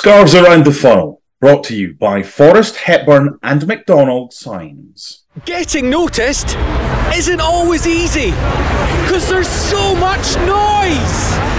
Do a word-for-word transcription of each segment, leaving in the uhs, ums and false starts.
Scarves Around the Funnel, brought to you by Forrest, Hepburn and McDonald Signs. Getting noticed isn't always easy, because there's so much noise!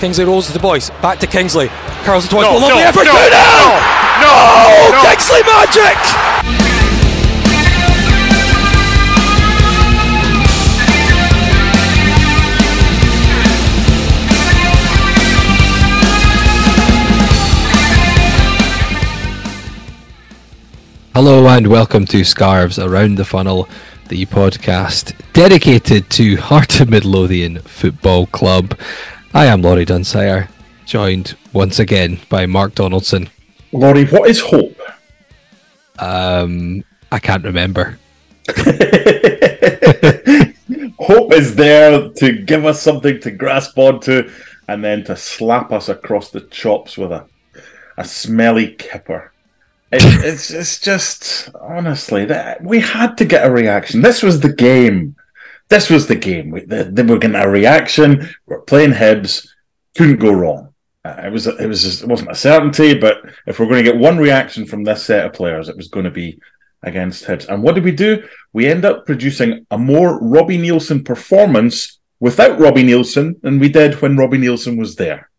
Kingsley rolls to the boys, back to Kingsley, curls it towards, no, oh, lovely no, effort, no, two nil! No, no, oh, no. Kingsley magic! Hello and welcome to Scarves Around the Funnel, the podcast dedicated to Heart of Midlothian Football Club. I am Laurie Dunsire, joined once again by Mark Donaldson. Laurie, what is hope? Um, I can't remember. Hope is there to give us something to grasp onto and then to slap us across the chops with a, a smelly kipper. It, it's, it's just, honestly, that we had to get a reaction. This was the game. This was the game. We, the, the, we're getting a reaction. We're playing Hibs. Couldn't go wrong. Uh, it was. It was. Just, it wasn't a certainty, but if we're going to get one reaction from this set of players, it was going to be against Hibs. And what did we do? We end up producing a more Robbie Neilson performance without Robbie Neilson than we did when Robbie Neilson was there.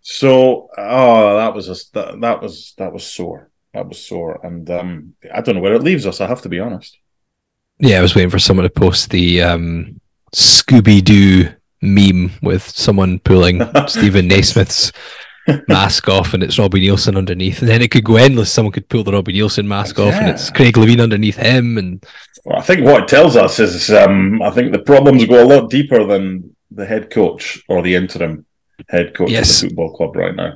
So, oh, that was a, that, that was that was sore. That was sore, and um, I don't know where it leaves us. I have to be honest. Yeah, I was waiting for someone to post the um, Scooby-Doo meme with someone pulling Stephen Naismith's mask off and it's Robbie Neilson underneath. And then it could go endless. Someone could pull the Robbie Neilson mask yeah. off and it's Craig Levine underneath him. And well, I think what it tells us is um, I think the problems go a lot deeper than the head coach or the interim head coach yes. of the football club right now.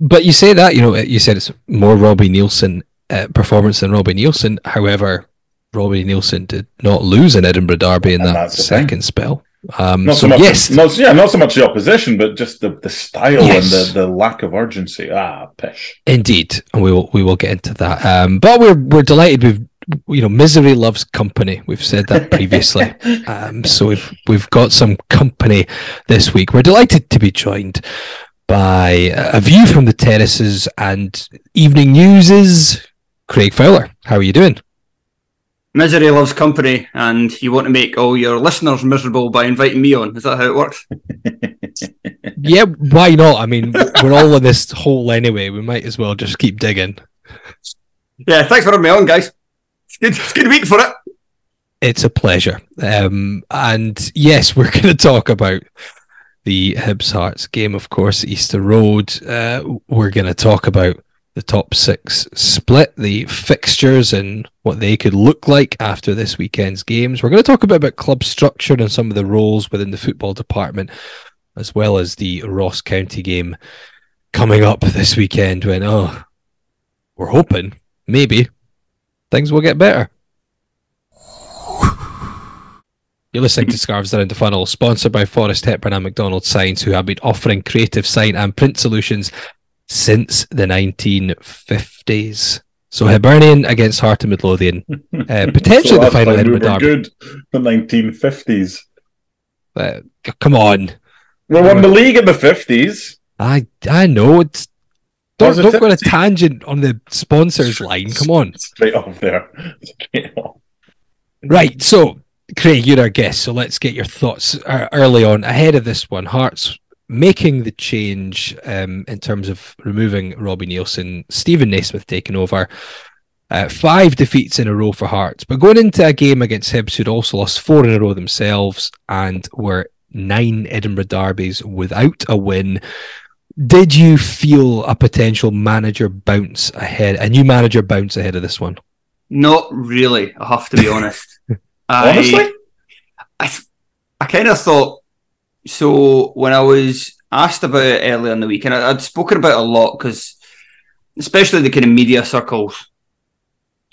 But you say that, you know, you said it's more Robbie Neilson uh, performance than Robbie Neilson. However, Robbie Neilson did not lose an Edinburgh Derby in and that second thing. spell. Um, not so, so much, yes. Not, yeah, not so much the opposition, but just the, the style yes. and the, the lack of urgency. Ah, pish. Indeed, and we will we will get into that. Um, but we're we're delighted. We've you know misery loves company. We've said that previously. um, so we've we've got some company this week. We're delighted to be joined by a view from the terraces and evening newses. Craig Fowler, how are you doing? Misery loves company, and you want to make all your listeners miserable by inviting me on. Is that how it works? Yeah, why not? I mean, we're all in this hole anyway. We might as well just keep digging. Yeah, thanks for having me on, guys. It's good, it's a good week for it. It's a pleasure. Um, and yes, we're going to talk about the Hibs Hearts game, of course, Easter Road. Uh, we're going to talk about the top six split, the fixtures and what they could look like after this weekend's games. We're going to talk a bit about club structure and some of the roles within the football department, as well as the Ross County game coming up this weekend when, oh, we're hoping, maybe, things will get better. You're listening to Scarves Around the Funnel, sponsored by Forrest, Hepburn and McDonald Signs, who have been offering creative sign and print solutions since the nineteen fifties. So Hibernian against Heart of Midlothian. Uh, potentially so the final Edinburgh Derby. We were good the nineteen fifties. Uh, come on. We won the league in the fifties. I I know. It's, don't don't go on a tangent on the sponsors line. Come on. Straight off there. Straight off. Right, so Craig, you're our guest, so let's get your thoughts early on. Ahead of this one, Hearts making the change um, in terms of removing Robbie Neilson, Stephen Naismith taking over. Uh, five defeats in a row for Hearts, but going into a game against Hibs, who'd also lost four in a row themselves and were nine Edinburgh derbies without a win. Did you feel a potential manager bounce ahead, a new manager bounce ahead of this one? Not really, I have to be honest. I, Honestly? I, I kind of thought... So when I was asked about it earlier in the week, and I, I'd spoken about it a lot because, especially the kind of media circles,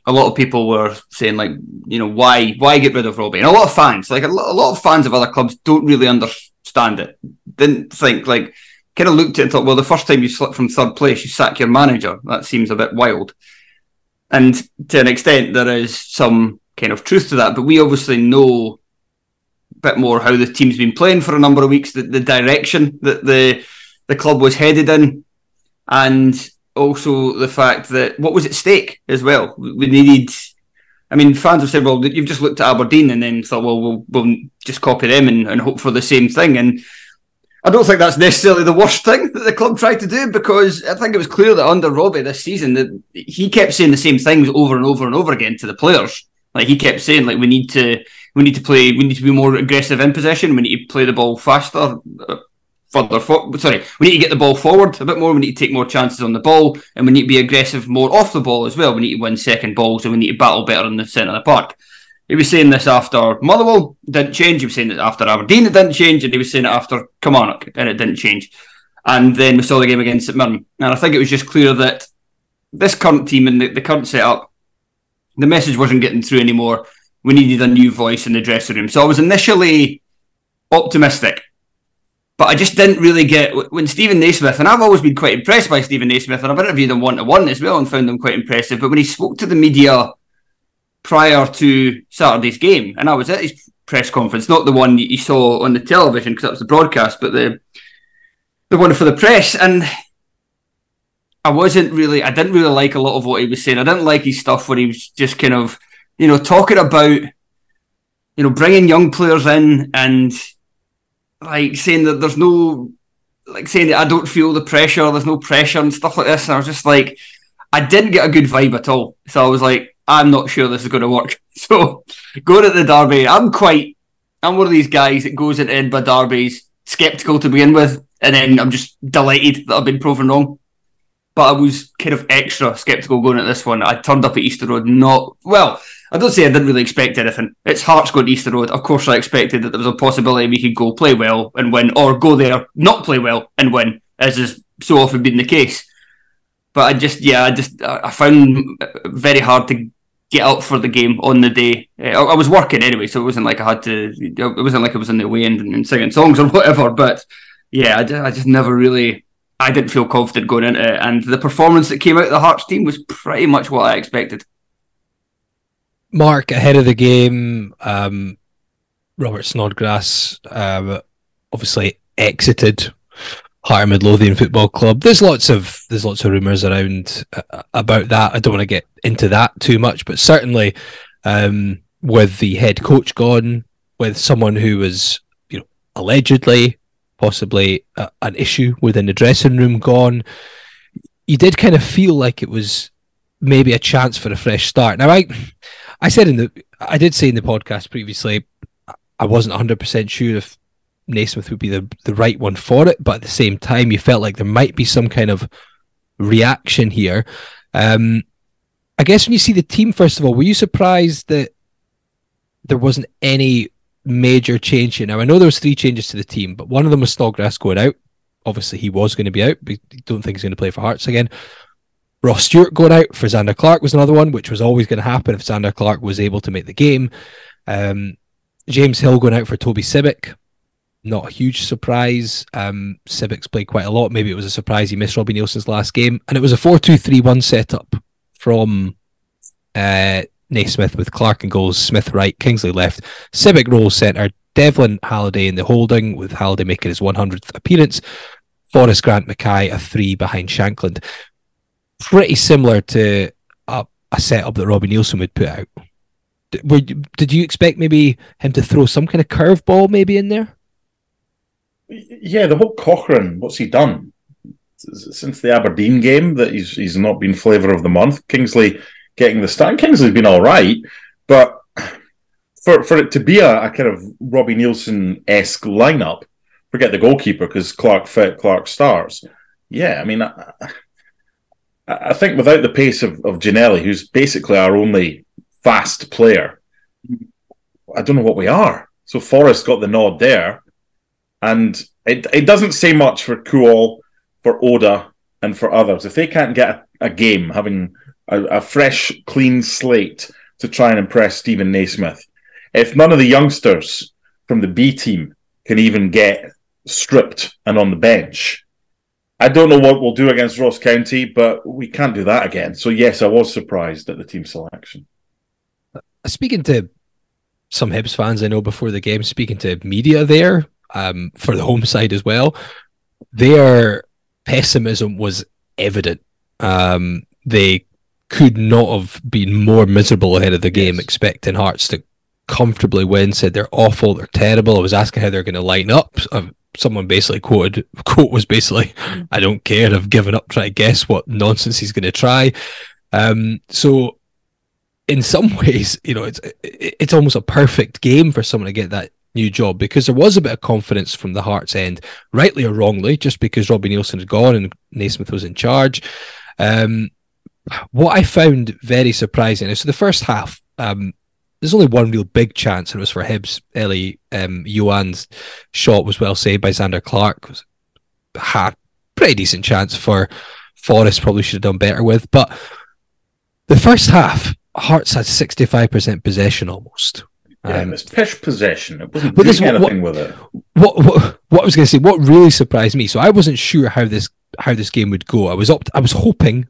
a lot of people were saying, like, you know, why why get rid of Robbie? And a lot of fans, like a, lo- a lot of fans of other clubs, don't really understand it. Didn't think, like, kind of looked at it and thought, well, the first time you slip from third place, you sack your manager. That seems a bit wild. And to an extent, there is some kind of truth to that. But we obviously know a bit more how the team's been playing for a number of weeks, the, the direction that the the club was headed in, and also the fact that what was at stake as well. We needed, I mean, fans have said, well, you've just looked at Aberdeen and then thought, well, we'll, we'll just copy them and, and hope for the same thing. And I don't think that's necessarily the worst thing that the club tried to do, because I think it was clear that under Robbie this season that he kept saying the same things over and over and over again to the players. Like, he kept saying, like, we need to we need to play, we need to be more aggressive in possession, we need to play the ball faster, further for, sorry, we need to get the ball forward a bit more, we need to take more chances on the ball, and we need to be aggressive more off the ball as well. We need to win second balls, and we need to battle better in the centre of the park. He was saying this after Motherwell, didn't change. He was saying it after Aberdeen, it didn't change. And he was saying it after Kilmarnock, and it didn't change. And then we saw the game against St Mirren. And I think it was just clear that this current team and the, the current setup, the message wasn't getting through anymore. We needed a new voice in the dressing room. So I was initially optimistic. But I just didn't really get... When Stephen Naismith, and I've always been quite impressed by Stephen Naismith, and I've interviewed him one-to-one as well and found him quite impressive. But when he spoke to the media prior to Saturday's game, and I was at his press conference, not the one you saw on the television because that was the broadcast, but the the one for the press, and I wasn't really, I didn't really like a lot of what he was saying. I didn't like his stuff where he was just kind of, you know, talking about, you know, bringing young players in and like saying that there's no, like saying that I don't feel the pressure, there's no pressure and stuff like this. And I was just like, I didn't get a good vibe at all. So I was like, I'm not sure this is going to work. So, going at the derby, I'm quite, I'm one of these guys that goes into Edinburgh derbies sceptical to begin with, and then I'm just delighted that I've been proven wrong. But I was kind of extra sceptical going at this one. I turned up at Easter Road not, well, I don't say I didn't really expect anything. It's Hearts going to Easter Road. Of course I expected that there was a possibility we could go play well and win, or go there, not play well and win, as has so often been the case. But I just, yeah, I just, I found it very hard to get up for the game on the day. I was working anyway, so it wasn't like I had to, it wasn't like I was in the away end and singing songs or whatever. But yeah, I just never really, I didn't feel confident going into it. And the performance that came out of the Hearts team was pretty much what I expected. Mark, ahead of the game, um, Robert Snodgrass um, obviously exited Heart of Midlothian Football Club. There's lots of there's lots of rumours around uh, about that. I don't want to get into that too much, but certainly um, with the head coach gone, with someone who was, you know, allegedly possibly uh, an issue within the dressing room gone, you did kind of feel like it was maybe a chance for a fresh start. Now, I I said in the I did say in the podcast previously, I wasn't one hundred percent sure if Naismith would be the, the right one for it, but at the same time you felt like there might be some kind of reaction here. um, I guess when you see the team, first of all, were you surprised that there wasn't any major change here? Now, I know there was three changes to the team, but one of them was Snodgrass going out. Obviously he was going to be out, but I don't think he's going to play for Hearts again. Ross Stewart going out for Xander Clark was another one, which was always going to happen if Xander Clark was able to make the game. um, James Hill going out for Toby Sibbick, not a huge surprise. Um, Sibbick's played quite a lot. Maybe it was a surprise he missed Robbie Neilson's last game. And it was a four two three one setup from uh, Naismith with Clark in goals, Smith right, Kingsley left, Sibbick Rowles centre, Devlin Halliday in the holding, with Halliday making his one hundredth appearance. Forrest Grant McKay, a three behind Shankland. Pretty similar to a, a setup that Robbie Neilson would put out. Did, were, did you expect maybe him to throw some kind of curveball maybe in there? Yeah, the whole Cochrane, what's he done since the Aberdeen game that he's he's not been flavour of the month? Kingsley getting the start. Kingsley's been all right, but for for it to be a, a kind of Robbie Neilson-esque lineup, forget the goalkeeper because Clark fit, Clark starts. Yeah, I mean, I, I think without the pace of, of Ginelli, who's basically our only fast player, I don't know what we are. So Forrest got the nod there. And It it doesn't say much for Kuol, for Oda, and for others. If they can't get a, a game, having a, a fresh, clean slate to try and impress Stephen Naismith, if none of the youngsters from the B team can even get stripped and on the bench, I don't know what we'll do against Ross County, but we can't do that again. So, yes, I was surprised at the team selection. Speaking to some Hibs fans I know before the game, speaking to media there, um, for the home side as well, their pessimism was evident. Um, they could not have been more miserable ahead of the game, yes. expecting Hearts to comfortably win, said they're awful, they're terrible. I was asking how they're going to line up. Um, someone basically quoted, quote was basically, I don't care, I've given up trying to guess what nonsense he's going to try. Um, so, in some ways, you know, it's it's almost a perfect game for someone to get that new job, because there was a bit of confidence from the Hearts end, rightly or wrongly, just because Robbie Neilson had gone and Naismith was in charge. Um, what I found very surprising is, so the first half, um, there's only one real big chance, and it was for Hibs. Ellie um, Yuan's shot was well saved by Xander Clark. Had pretty decent chance for Forrest, probably should have done better with. But the first half, Hearts had sixty-five percent possession almost. Yeah, um, it's pish possession. It wasn't doing this, anything what, with it. What, what, what I was going to say, what really surprised me, so I wasn't sure how this how this game would go. I was up, I was hoping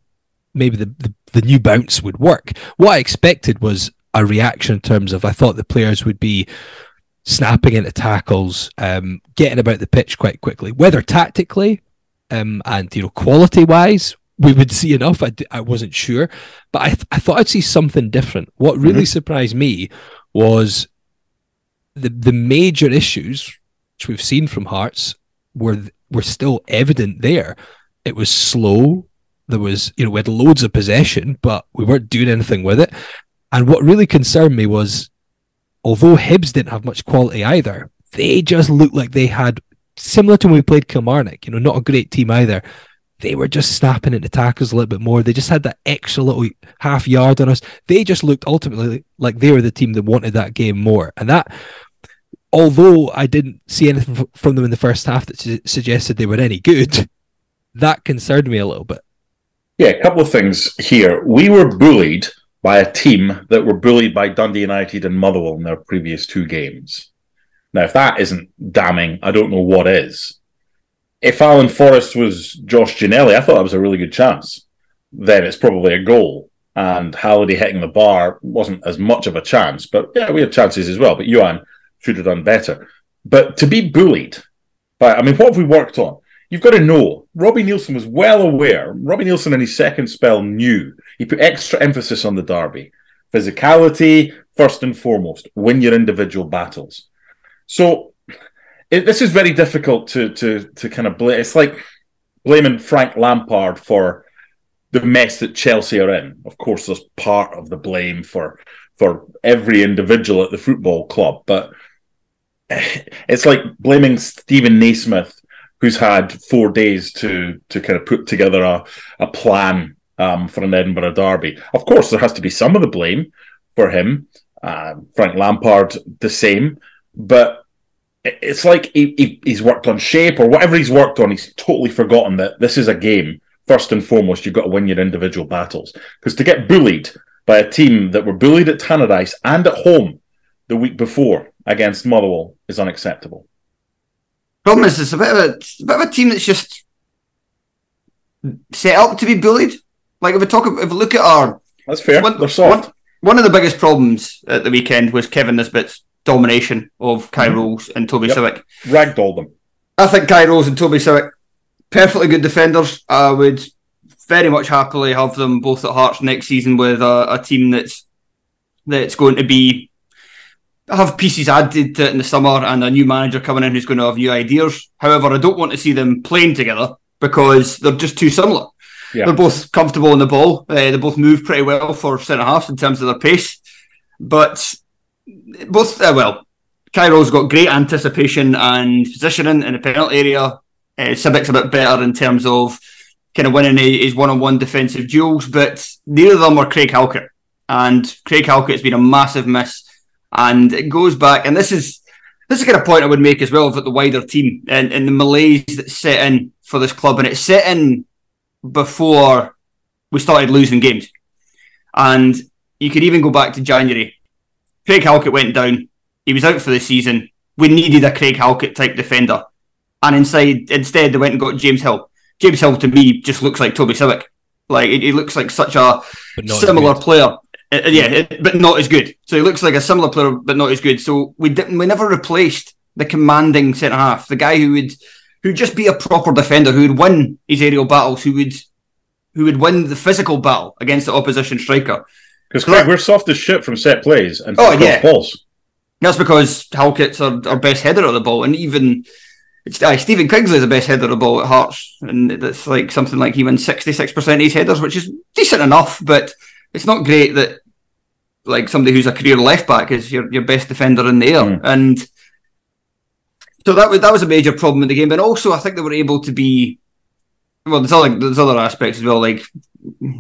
maybe the, the, the new bounce would work. What I expected was a reaction in terms of, I thought the players would be snapping into tackles, um, getting about the pitch quite quickly. Whether tactically um, and you know quality-wise we would see enough, I, d- I wasn't sure. But I, th- I thought I'd see something different. What really mm-hmm. surprised me was the the major issues which we've seen from Hearts were were still evident there. It was slow. There was you know we had loads of possession, but we weren't doing anything with it. And what really concerned me was, although Hibs didn't have much quality either, they just looked like they had, similar to when we played Kilmarnock, you know, not a great team either. They were just snapping at the tackles a little bit more. They just had that extra little half yard on us. They just looked ultimately like they were the team that wanted that game more. And that, although I didn't see anything from them in the first half that su- suggested they were any good, that concerned me a little bit. Yeah, a couple of things here. We were bullied by a team that were bullied by Dundee United and Motherwell in their previous two games. Now, if that isn't damning, I don't know what is. If Alan Forrest was Josh Ginelli, I thought that was a really good chance. Then it's probably a goal. And Halliday hitting the bar wasn't as much of a chance. But yeah, we had chances as well. But Yuan should have done better. But to be bullied by, I mean, what have we worked on? You've got to know, Robbie Neilson was well aware. Robbie Neilson in his second spell knew. He put extra emphasis on the derby. Physicality, first and foremost. Win your individual battles. So, it, this is very difficult to to to kind of blame. It's like blaming Frank Lampard for the mess that Chelsea are in. Of course, there's part of the blame for for every individual at the football club. But it's like blaming Stephen Naismith, who's had four days to to kind of put together a, a plan um, for an Edinburgh derby. Of course, there has to be some of the blame for him. Uh, Frank Lampard, the same. But it's like he, he, he's worked on shape or whatever he's worked on, he's totally forgotten that this is a game. First and foremost, you've got to win your individual battles. Because to get bullied by a team that were bullied at Tannadice and at home the week before against Motherwell is unacceptable. Problem is, it's a bit of a, a bit of a team that's just set up to be bullied. Like if we talk, if we look at our, that's fair. One, They're soft. One, one of the biggest problems at the weekend was Kevin Nisbet's domination of Kye Rowles and Toby yep. Sibbick. Ragdolled them. I think Kye Rowles and Toby Sibbick, perfectly good defenders. I would very much happily have them both at Hearts next season with a, a team that's that's going to be. Have pieces added to it in the summer and a new manager coming in who's going to have new ideas. However, I don't want to see them playing together because they're just too similar. Yeah. They're both comfortable on the ball. Uh, they both move pretty well for centre-halves in terms of their pace. But both, uh, well, Kye Rowles got great anticipation and positioning in the penalty area. Uh, Sibbick's a bit better in terms of kind of winning his one-on-one defensive duels, but neither of them were Craig Halkett. And Craig Halkett's been a massive miss. And it goes back, and this is This is the kind of point I would make as well about the wider team and, and the malaise that set in for this club, and it set in before we started losing games. And you could even go back to January. Craig Halkett went down. He was out for the season. We needed a Craig Halkett type defender. And inside, instead, they went and got James Hill. James Hill, to me, just looks like Toby Sibbick. Like, he looks like such a similar player. Uh, yeah, it, but not as good. So he looks like a similar player, but not as good. So we didn't, we never replaced the commanding centre-half, the guy who would who'd just be a proper defender, who would win his aerial battles, who would who would win the physical battle against the opposition striker. Because, Craig, we're soft as shit from set plays and from oh, yeah. balls. That's because Halkett's our, our best header of the ball, and even... It's, uh, Stephen Kingsley is the best header of the ball at Hearts, and that's like something like he wins sixty-six percent of his headers, which is decent enough, but it's not great that like somebody who's a career left back is your, your best defender in the air. Mm. And so that was that was a major problem in the game. But also, I think they were able to be well. There's other there's other aspects as well. Like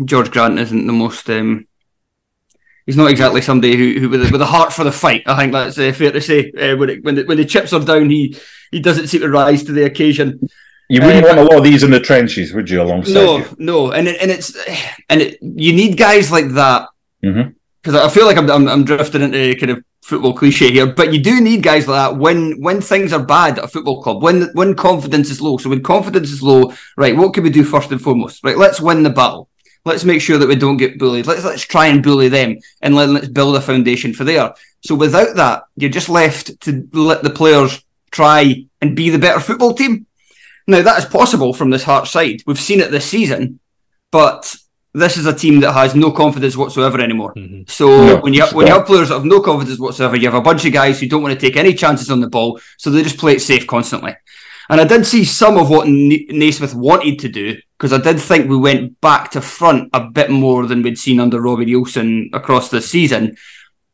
George Grant isn't the most. Um, He's not exactly somebody who, who with, a, with a heart for the fight. I think that's uh, fair to say. Uh, when, it, when, the, when the chips are down, he, he doesn't seem to rise to the occasion. You wouldn't uh, want a lot of these in the trenches, would you? Alongside no, you? no, and it, and it's and it, you need guys like that because mm-hmm. I feel like I'm, I'm I'm drifting into kind of football cliche here, but you do need guys like that when when things are bad at a football club, when when confidence is low. So when confidence is low, right? What can we do first and foremost? Right, let's win the battle. Let's make sure that we don't get bullied. Let's let's try and bully them, and let, let's build a foundation for there. So without that, you're just left to let the players try and be the better football team. Now, that is possible from this Hearts side. We've seen it this season, but this is a team that has no confidence whatsoever anymore. Mm-hmm. So no, when you have, when you have players that have no confidence whatsoever, you have a bunch of guys who don't want to take any chances on the ball, so they just play it safe constantly. And I did see some of what Naismith wanted to do, because I did think we went back to front a bit more than we'd seen under Robbie Neilson across the season.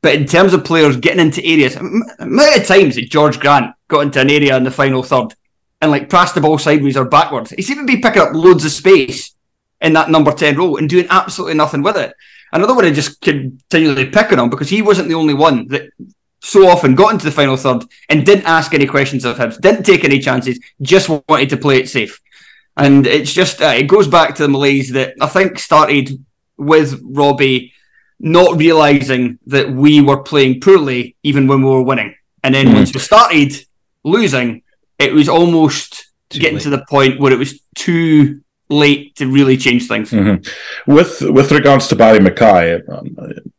But in terms of players getting into areas, amount of times that George Grant got into an area in the final third and like passed the ball sideways or backwards. He seemed to be picking up loads of space in that number ten role and doing absolutely nothing with it. And I don't want to just continually pick on him, because he wasn't the only one that so often got into the final third and didn't ask any questions of Hibs, didn't take any chances, just wanted to play it safe. And it's just, uh, it goes back to the malaise that I think started with Robbie not realising that we were playing poorly even when we were winning. And then once we started losing, it was almost too getting late. To the point where it was too late to really change things. Mm-hmm. With with regards to Barrie McKay, um,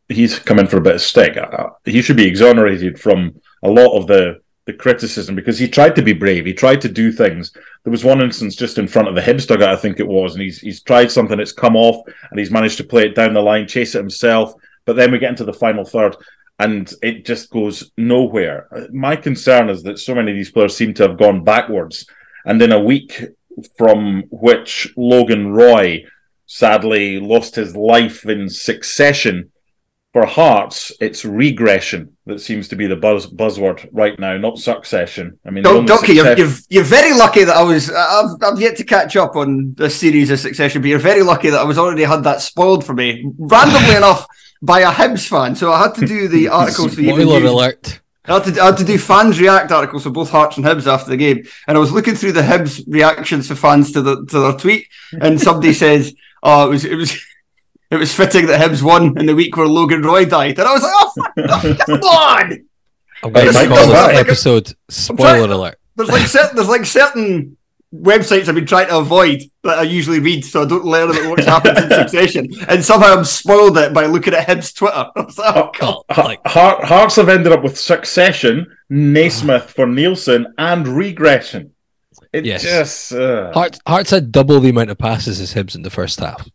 he's come in for a bit of stick. Uh, he should be exonerated from a lot of the, the criticism, because he tried to be brave. He tried to do things. There was one instance just in front of the Hibs dugout, I think it was, and he's he's tried something that's come off, and he's managed to play it down the line, chase it himself, but then we get into the final third, and it just goes nowhere. My concern is that so many of these players seem to have gone backwards, and in a week from which Logan Roy sadly lost his life in succession, for Hearts, it's regression that seems to be the buzz buzzword right now, not succession. I mean, Doc, Doc, success- you're, you're you're very lucky that I was. I've I've yet to catch up on the series of Succession, but you're very lucky that I was already had that spoiled for me randomly enough by a Hibs fan. So I had to do the articles. Spoiler alert. I had, to, I had to do fans react articles for both Hearts and Hibs after the game, and I was looking through the Hibs reactions for fans to the to their tweet, and somebody says, "Oh, it was it was." It was fitting that Hibs won in the week where Logan Roy died. And I was like, oh, fuck, come on! I'm going to call this episode spoiler alert. There's like, certain, there's like certain websites I've been trying to avoid that I usually read, so I don't learn about what's happened in Succession. And somehow I'm spoiled it by looking at Hibs' Twitter. I was like, oh, God. Like, Heart, Hearts have ended up with Succession, Naismith for Neilson, and regression. It yes. Just, uh... Hearts, Hearts had double the amount of passes as Hibs in the first half.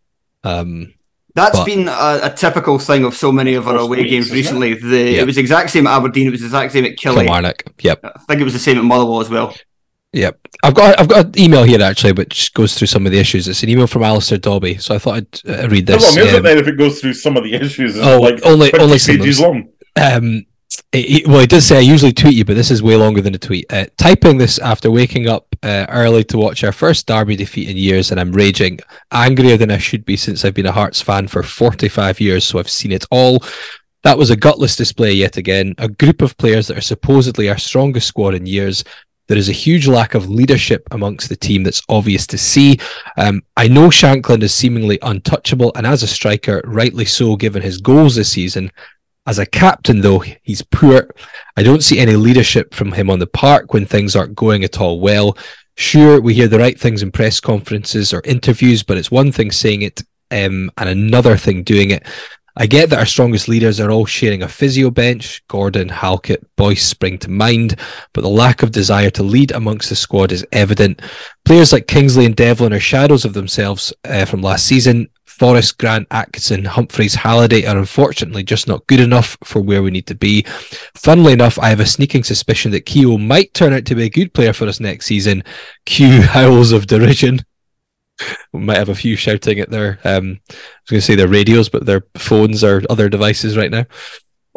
Um... That's but, been a, a typical thing of so many of our away weeks, games recently. It? The, yep. it was the exact same at Aberdeen. It was the exact same at Killie. Kilmarnock, yep. I think it was the same at Motherwell as well. Yep. I've got I've got an email here, actually, which goes through some of the issues. It's an email from Alistair Dobby, so I thought I'd uh, read this. Well, um, then if it goes through some of the issues, it's oh, like only, only pages long. Um, it, well, he did say, I usually tweet you, but this is way longer than a tweet. Uh, typing this after waking up Uh, early to watch our first Derby defeat in years, and I'm raging, angrier than I should be since I've been a Hearts fan for forty-five years, so I've seen it all. That was a gutless display yet again. A group of players that are supposedly our strongest squad in years. There is a huge lack of leadership amongst the team that's obvious to see. Um, I know Shankland is seemingly untouchable, and as a striker, rightly so, given his goals this season. As a captain, though, he's poor. I don't see any leadership from him on the park when things aren't going at all well. Sure, we hear the right things in press conferences or interviews, but it's one thing saying it um, and another thing doing it. I get that our strongest leaders are all sharing a physio bench. Gordon, Halkett, Boyce spring to mind, but the lack of desire to lead amongst the squad is evident. Players like Kingsley and Devlin are shadows of themselves uh, from last season. Forrest, Grant, Atkinson, Humphreys, Halliday are unfortunately just not good enough for where we need to be. Funnily enough, I have a sneaking suspicion that Keogh might turn out to be a good player for us next season. Cue howls of derision. We might have a few shouting at their, um, I was going to say their radios, but their phones or other devices right now.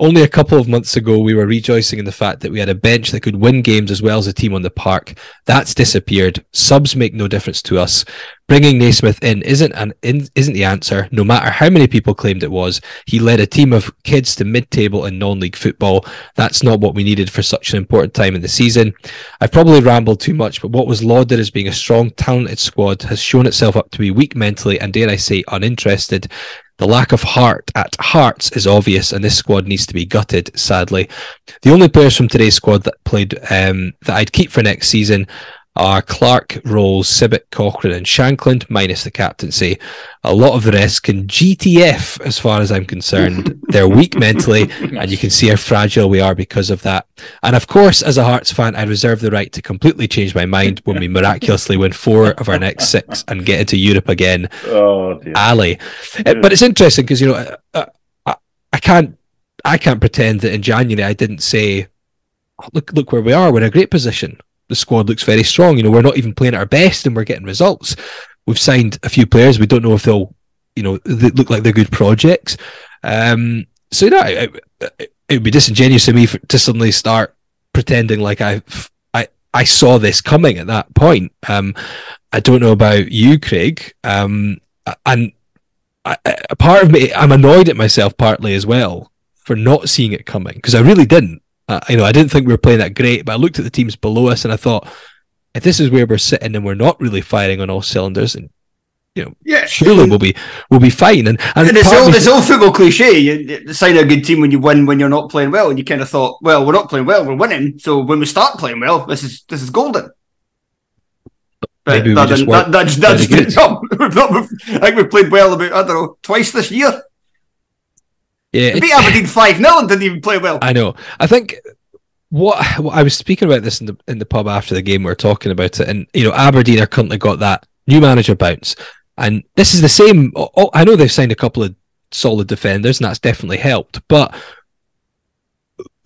Only a couple of months ago, we were rejoicing in the fact that we had a bench that could win games as well as a team on the park. That's disappeared. Subs make no difference to us. Bringing Naismith in isn't an isn't the answer, no matter how many people claimed it was. He led a team of kids to mid-table in non-league football. That's not what we needed for such an important time in the season. I've probably rambled too much, but what was lauded as being a strong, talented squad has shown itself up to be weak mentally and, dare I say, uninterested. The lack of heart at Hearts is obvious, and this squad needs to be gutted, sadly. The only players from today's squad that played um, that I'd keep for next season are Clark, Rowles, Sibbick, Cochrane and Shankland, minus the captaincy. A lot of the rest can G T F, as far as I'm concerned. They're weak mentally, and you can see how fragile we are because of that. And of course, as a Hearts fan, I reserve the right to completely change my mind when we miraculously win four of our next six and get into Europe again. Oh, dear. Ali. Dear. But it's interesting because, you know, I, I, I can't I can't pretend that in January I didn't say, oh, look, look where we are, we're in a great position. The squad looks very strong. You know, we're not even playing at our best and we're getting results. We've signed a few players. We don't know if they'll, you know, they look like they're good projects. Um, so, you know, it, it would be disingenuous of me for, to suddenly start pretending like I, I, I saw this coming at that point. Um, I don't know about you, Craig. Um, and I, a part of me, I'm annoyed at myself partly as well for not seeing it coming, because I really didn't. Uh, you know, I didn't think we were playing that great, but I looked at the teams below us and I thought, if this is where we're sitting and we're not really firing on all cylinders, and you know, yeah, surely and, we'll be we'll be fine. And, and, and it's old it's old football cliche. You, you sign a good team when you win when you're not playing well, and you kind of thought, well, we're not playing well, we're winning. So when we start playing well, this is this is golden. But maybe that, we just that, that, that, that just not, we've not, we've, I think we've played well about I don't know twice this year. Yeah, we beat Aberdeen five nil and didn't even play well. I know. I think what, what I was speaking about this in the in the pub after the game. We were talking about it, and you know, Aberdeen are currently got that new manager bounce, and this is the same. Oh, I know they've signed a couple of solid defenders, and that's definitely helped. But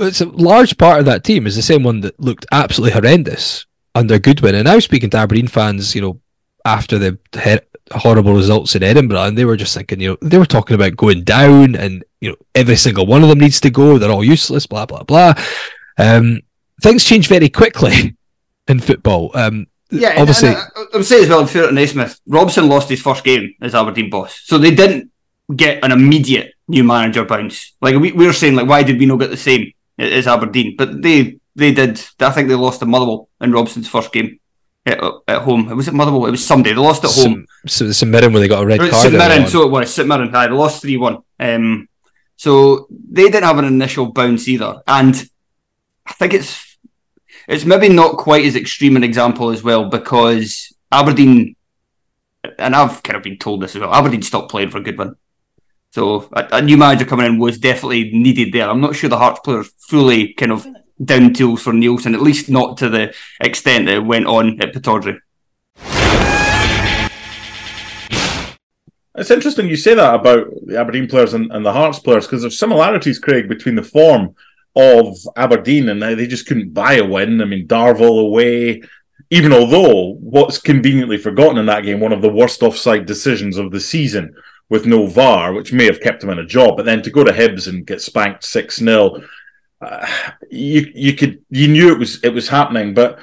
it's a large part of that team is the same one that looked absolutely horrendous under Goodwin. And I was speaking to Aberdeen fans, you know, after the he- horrible results in Edinburgh, and they were just thinking, you know, they were talking about going down and. You know, every single one of them needs to go. They're all useless, blah, blah, blah. Um, things change very quickly in football. Um, yeah, obviously. And, and I would say as well, in fair to Naismith, Robson lost his first game as Aberdeen boss. So they didn't get an immediate new manager bounce. Like we, we were saying, like, why did we not get the same as Aberdeen? But they they did. I think they lost to Motherwell in Robson's first game at, at home. Was it Motherwell? It was Sunday. They lost at home. So St Mirren, where they got a red card. St Mirren, so it was. St Mirren, they lost three one. Um, So they didn't have an initial bounce either. And I think it's it's maybe not quite as extreme an example as well, because Aberdeen, and I've kind of been told this as well, Aberdeen stopped playing for Goodwin. So a, a new manager coming in was definitely needed there. I'm not sure the Hearts players fully kind of down tools for Neilson, at least not to the extent that it went on at Pittodrie. It's interesting you say that about the Aberdeen players and, and the Hearts players, because there's similarities, Craig, between the form of Aberdeen and they just couldn't buy a win. I mean, Darvel away, even although what's conveniently forgotten in that game, one of the worst offside decisions of the season with no V A R, which may have kept him in a job, but then to go to Hibs and get spanked six nil, uh, you you could you knew it was it was happening. But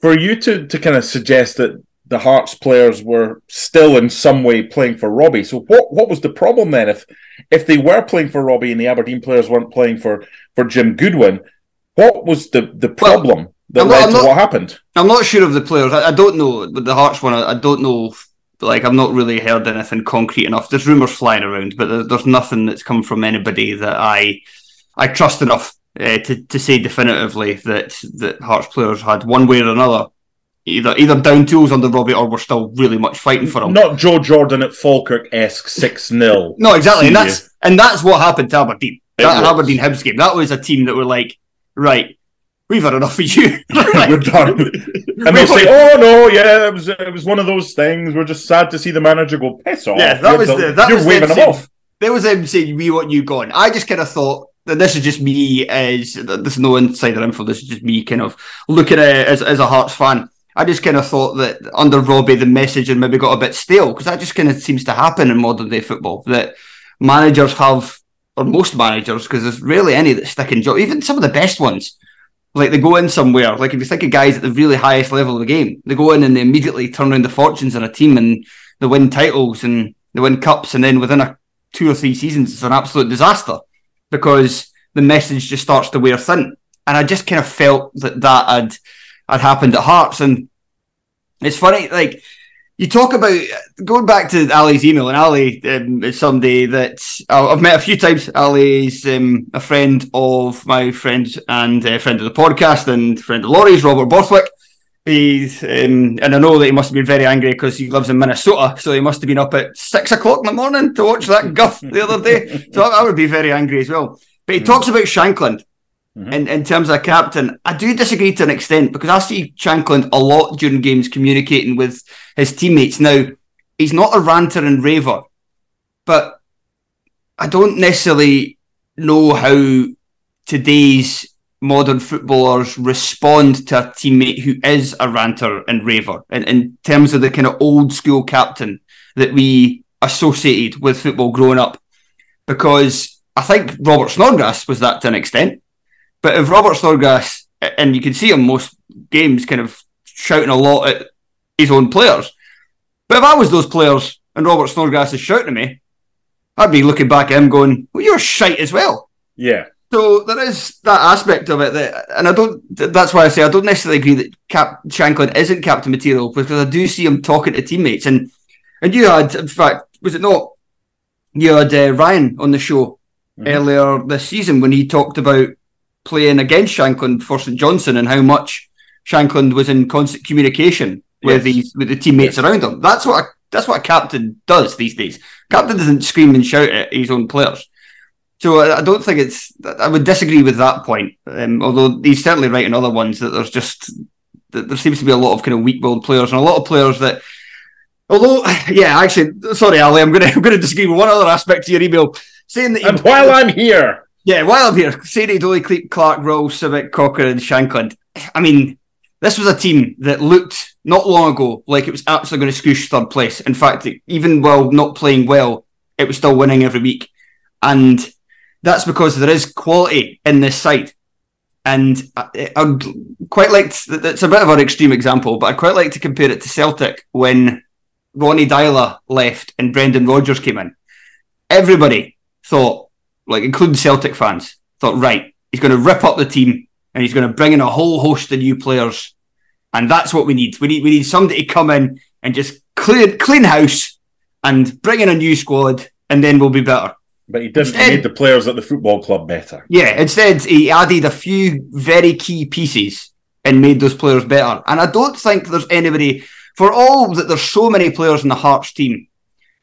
for you to to kind of suggest that the Hearts players were still in some way playing for Robbie. So what, what was the problem then? If if they were playing for Robbie and the Aberdeen players weren't playing for, for Jim Goodwin, what was the, the problem well, that I'm led not, to not, what happened? I'm not sure of the players. I, I don't know. With the Hearts one, I, I don't know. If, like, I've not really heard anything concrete enough. There's rumours flying around, but there, there's nothing that's come from anybody that I I trust enough uh, to, to say definitively that, that Hearts players had one way or another. Either either down tools under Robbie or we're still really much fighting for him. Not Joe Jordan at Falkirk-esque six nil. No, exactly. And that's, and that's what happened to Aberdeen. That Aberdeen-Hibs game. That was a team that were like, right, we've had enough of you. Like, we're done. And they say, oh no, yeah, it was it was one of those things. We're just sad to see the manager go, piss off. Yeah, that you're was the, that you're was waving them off. There was them saying, we want you gone. I just kind of thought, that this is just me as, there's no insider info, this is just me kind of looking at it as, as a Hearts fan. I just kind of thought that under Robbie, the messaging maybe got a bit stale, because that just kind of seems to happen in modern day football, that managers have, or most managers, because there's rarely any that stick in job, even some of the best ones, like they go in somewhere, like if you think of guys at the really highest level of the game, they go in and they immediately turn around the fortunes in a team and they win titles and they win cups, and then within a two or three seasons, it's an absolute disaster because the message just starts to wear thin. And I just kind of felt that that had... had happened at Hearts. And it's funny, like, you talk about, going back to Ali's email, and Ali um, is somebody that uh, I've met a few times. Ali's um, a friend of my friend and a uh, friend of the podcast and friend of Laurie's, Robert Borthwick. He's, um, and I know that he must have been very angry because he lives in Minnesota, so he must have been up at six o'clock in the morning to watch that guff the other day. So I, I would be very angry as well. But he talks about Shankland. Mm-hmm. In, in terms of captain, I do disagree to an extent because I see Shankland a lot during games communicating with his teammates. Now, he's not a ranter and raver, but I don't necessarily know how today's modern footballers respond to a teammate who is a ranter and raver in, in terms of the kind of old school captain that we associated with football growing up. Because I think Robert Snodgrass was that to an extent. But if Robert Snodgrass, and you can see him most games kind of shouting a lot at his own players, but if I was those players and Robert Snodgrass is shouting at me, I'd be looking back at him going, well, you're shite as well. Yeah. So there is that aspect of it. That, and I don't. That's why I say I don't necessarily agree that Cap- Shankland isn't captain material, because I do see him talking to teammates. And, and you had, in fact, was it not, you had uh, Ryan on the show mm-hmm. earlier this season when he talked about playing against Shankland for St Johnstone and how much Shankland was in constant communication with yes. the with the teammates yes. around him. That's what a, that's what a captain does these days. Captain doesn't scream and shout at his own players. So I, I don't think it's. I would disagree with that point. Um, although he's certainly right in other ones that there's just that there seems to be a lot of kind of weak-willed players and a lot of players that. Although, yeah, actually, sorry, Ali, I'm going I'm going to disagree with one other aspect to your email, saying that. He, and while I'm here. Yeah, while I'm here, Sadie, Dolly, Clark, Rowles, Sibbick, Cocker and Shankland. I mean, this was a team that looked not long ago like it was absolutely going to scoosh third place. In fact, even while not playing well, it was still winning every week. And that's because there is quality in this side. And I'd quite like, to, it's a bit of an extreme example, but I'd quite like to compare it to Celtic when Ronnie Dyla left and Brendan Rodgers came in. Everybody thought, like including Celtic fans, thought, right, he's going to rip up the team and he's going to bring in a whole host of new players. And that's what we need. We need we need somebody to come in and just clean, clean house and bring in a new squad and then we'll be better. But he didn't instead, make the players at the football club better. Yeah, instead he added a few very key pieces and made those players better. And I don't think there's anybody, for all that there's so many players in the Hearts team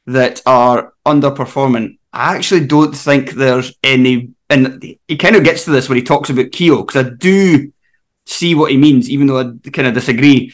that are underperforming, I actually don't think there's any, and he kind of gets to this when he talks about Keogh, because I do see what he means, even though I kind of disagree,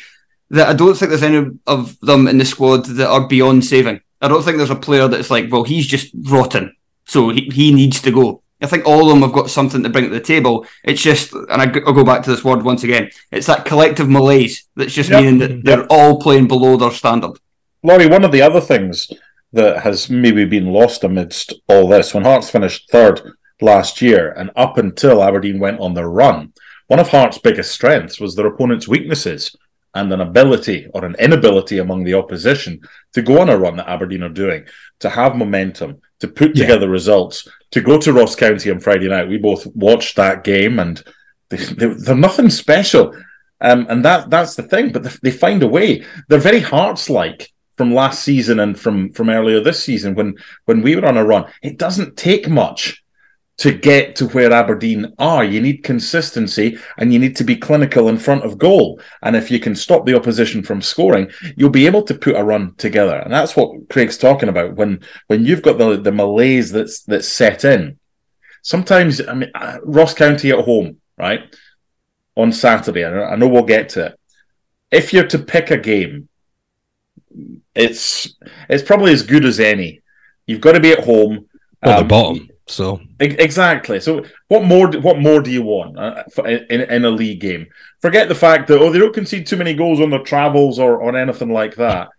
that I don't think there's any of them in the squad that are beyond saving. I don't think there's a player that's like, well, he's just rotten, so he, he needs to go. I think all of them have got something to bring to the table. It's just, and I, I'll go back to this word once again, it's that collective malaise that's just yep. meaning that they're yep. all playing below their standard. Laurie, one of the other things that has maybe been lost amidst all this. When Hearts finished third last year, and up until Aberdeen went on the run, one of Hearts' biggest strengths was their opponents' weaknesses. and an ability or an inability among the opposition to go on a run that Aberdeen are doing, to have momentum, to put yeah. together results, to go to Ross County on Friday night. We both watched that game, and they, they, they're nothing special. Um, and that that's the thing, but they, they find a way. They're very Hearts-like from last season and from, from earlier this season when, when we were on a run. It doesn't take much to get to where Aberdeen are. You need consistency and you need to be clinical in front of goal. And if you can stop the opposition from scoring, you'll be able to put a run together. And that's what Craig's talking about. When when you've got the, the malaise that's that's set in, sometimes, I mean, Ross County at home, right, on Saturday, and I know we'll get to it. If you're to pick a game, it's it's probably as good as any. You've got to be at home. Well, um, the bottom. So exactly. So what more? What more do you want uh, in in a league game? Forget the fact that oh, they don't concede too many goals on their travels or on anything like that.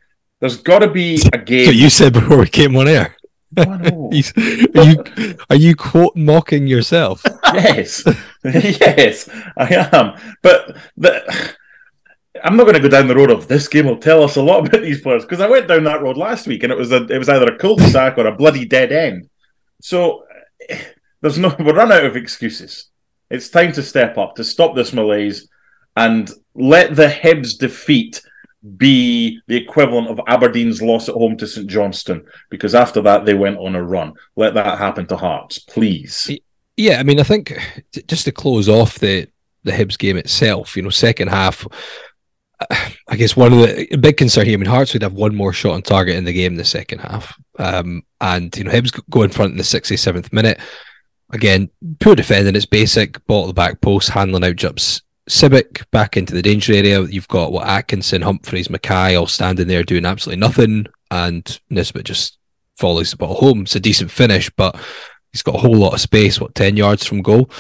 There's got to be a game. So you said before we came on air. Oh, no. are you are you quote mocking yourself? Yes, yes, I am. But the, I'm not going to go down the road of this game will tell us a lot about these players, because I went down that road last week and it was a, it was either a cul-de-sac or a bloody dead end. So. There's no, we're run out of excuses. It's time to step up, to stop this malaise, and let the Hibs' defeat be the equivalent of Aberdeen's loss at home to St Johnstone, because after that they went on a run. Let that happen to Hearts, please. Yeah, I mean, I think just to close off the the Hibs game itself, you know, second half. I guess one of the big concern here, I mean, Hearts would have one more shot on target in the game in the second half. Um, and, you know, Hibs go in front in the sixty-seventh minute. Again, poor defending, it's basic, ball at the back post, handling out jumps Sibbick back into the danger area. You've got what Atkinson, Humphreys, McKay all standing there doing absolutely nothing. And Nisbet just follows the ball home. It's a decent finish, but he's got a whole lot of space, what, ten yards from goal.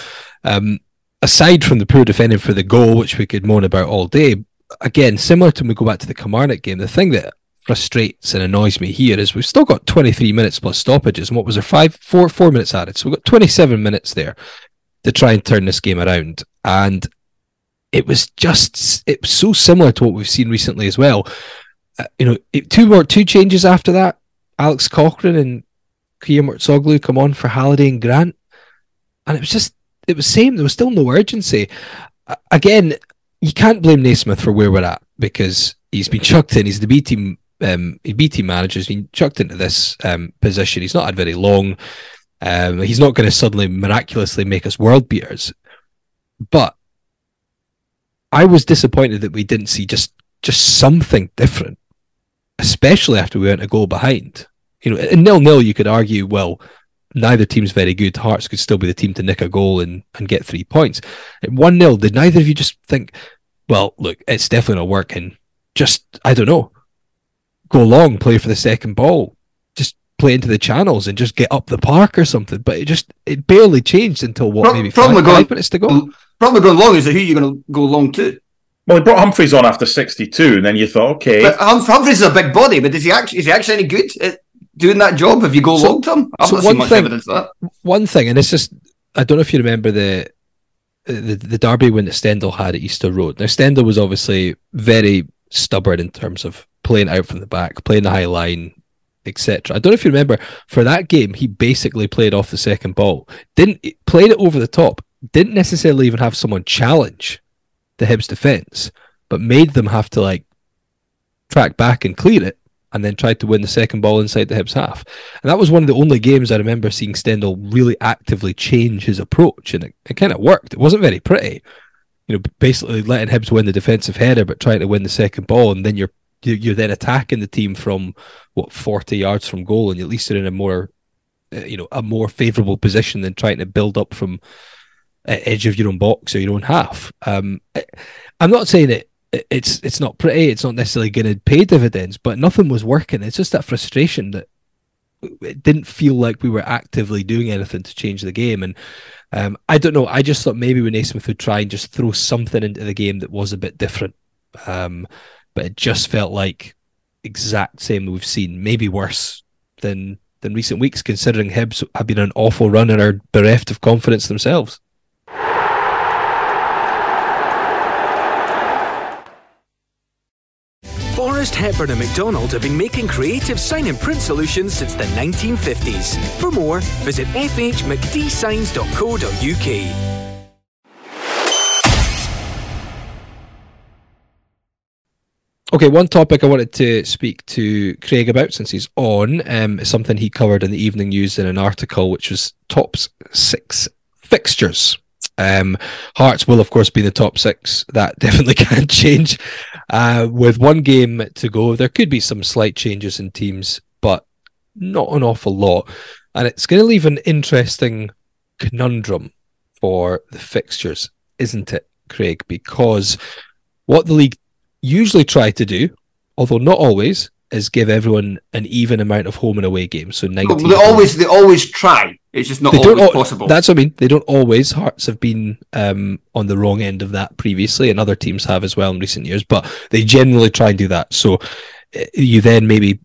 Um, aside from the poor defending for the goal, which we could moan about all day, again, similar to when we go back to the Kilmarnock game, the thing that frustrates and annoys me here is we've still got twenty-three minutes plus stoppages, and what was there, five, four, four minutes added? So we've got twenty-seven minutes there to try and turn this game around. And it was just, it was so similar to what we've seen recently as well. Uh, you know, it, two more, two changes after that, Alex Cochrane and Kye Rowles come on for Halliday and Grant, and it was just, it was the same. There was still no urgency. Uh, again, you can't blame Naismith for where we're at, because he's been chucked in. He's the B team, um, B team manager. He's been chucked into this um, position. He's not had very long. Um, he's not going to suddenly miraculously make us world beaters. But I was disappointed that we didn't see just just something different, especially after we went a goal behind. You know, in nil-nil, you could argue, well, neither team's very good. Hearts could still be the team to nick a goal and, and get three points. At one nil, did neither of you just think, well, look, it's definitely not working. Just, I don't know, go long, play for the second ball, just play into the channels and just get up the park or something. But it just, it barely changed until what, Pro- maybe five, going, five minutes to go? Probably going long is who you're going to go long to. Well, he brought Humphreys on after sixty-two, and then you thought, okay. But Humf- Humphreys is a big body, but is he actually, is he actually any good at doing that job if you go so, long term? I've so not seen much thing, evidence of that. One thing, and it's just, I don't know if you remember the the, the derby win that Stendhal had at Easter Road. Now, Stendhal was obviously very stubborn in terms of playing out from the back, playing the high line, et cetera. I don't know if you remember, for that game, he basically played off the second ball, didn't played it over the top, didn't necessarily even have someone challenge the Hibs defence, but made them have to like track back and clear it, and then tried to win the second ball inside the Hibs half. And that was one of the only games I remember seeing Stendhal really actively change his approach, and it, it kind of worked. It wasn't very pretty. You know, basically letting Hibs win the defensive header, but trying to win the second ball, and then you're you're then attacking the team from, what, forty yards from goal, and at least they're in a more, you know, a more favourable position than trying to build up from the edge of your own box or your own half. Um, I'm not saying it, It's it's not pretty. It's not necessarily going to pay dividends, but nothing was working. It's just that frustration that it didn't feel like we were actively doing anything to change the game. And um, I don't know. I just thought maybe when Naismith would try and just throw something into the game that was a bit different, um, but it just felt like exact same we've seen, maybe worse than than recent weeks. Considering Hibs have been an awful run and are bereft of confidence themselves. Hepburn and MacDonald have been making creative sign and print solutions since the nineteen fifties. For more, visit f h m c d signs dot co dot u k. Okay, one topic I wanted to speak to Craig about, since he's on, um, is something he covered in the evening news in an article, which was top six fixtures. Um, Hearts will, of course, be the top six. That definitely can't change. Uh, with one game to go, there could be some slight changes in teams, but not an awful lot. And it's going to leave an interesting conundrum for the fixtures, isn't it, Craig? Because what the league usually try to do, although not always, is give everyone an even amount of home and away games. So nineteen. Well, they always they always try. It's just not they always al- possible. That's what I mean. They don't always. Hearts have been um, on the wrong end of that previously, and other teams have as well in recent years. But they generally try and do that. So you then maybe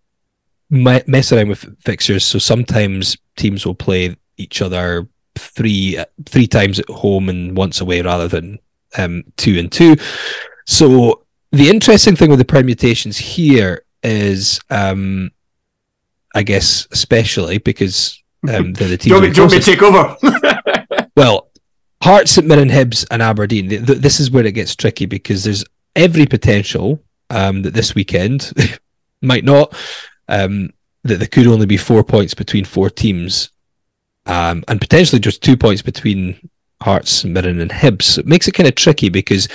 mess around with fixtures. So sometimes teams will play each other three three times at home and once away, rather than um, two and two. So the interesting thing with the permutations here is, um, I guess, especially because um, they're the team. Don't me take over. Well, Hearts, St Mirren, Hibs, and Aberdeen. Th- th- this is where it gets tricky, because there's every potential um, that this weekend might not, um, that there could only be four points between four teams, um, and potentially just two points between Hearts, St Mirren, and Hibs. So it makes it kind of tricky, because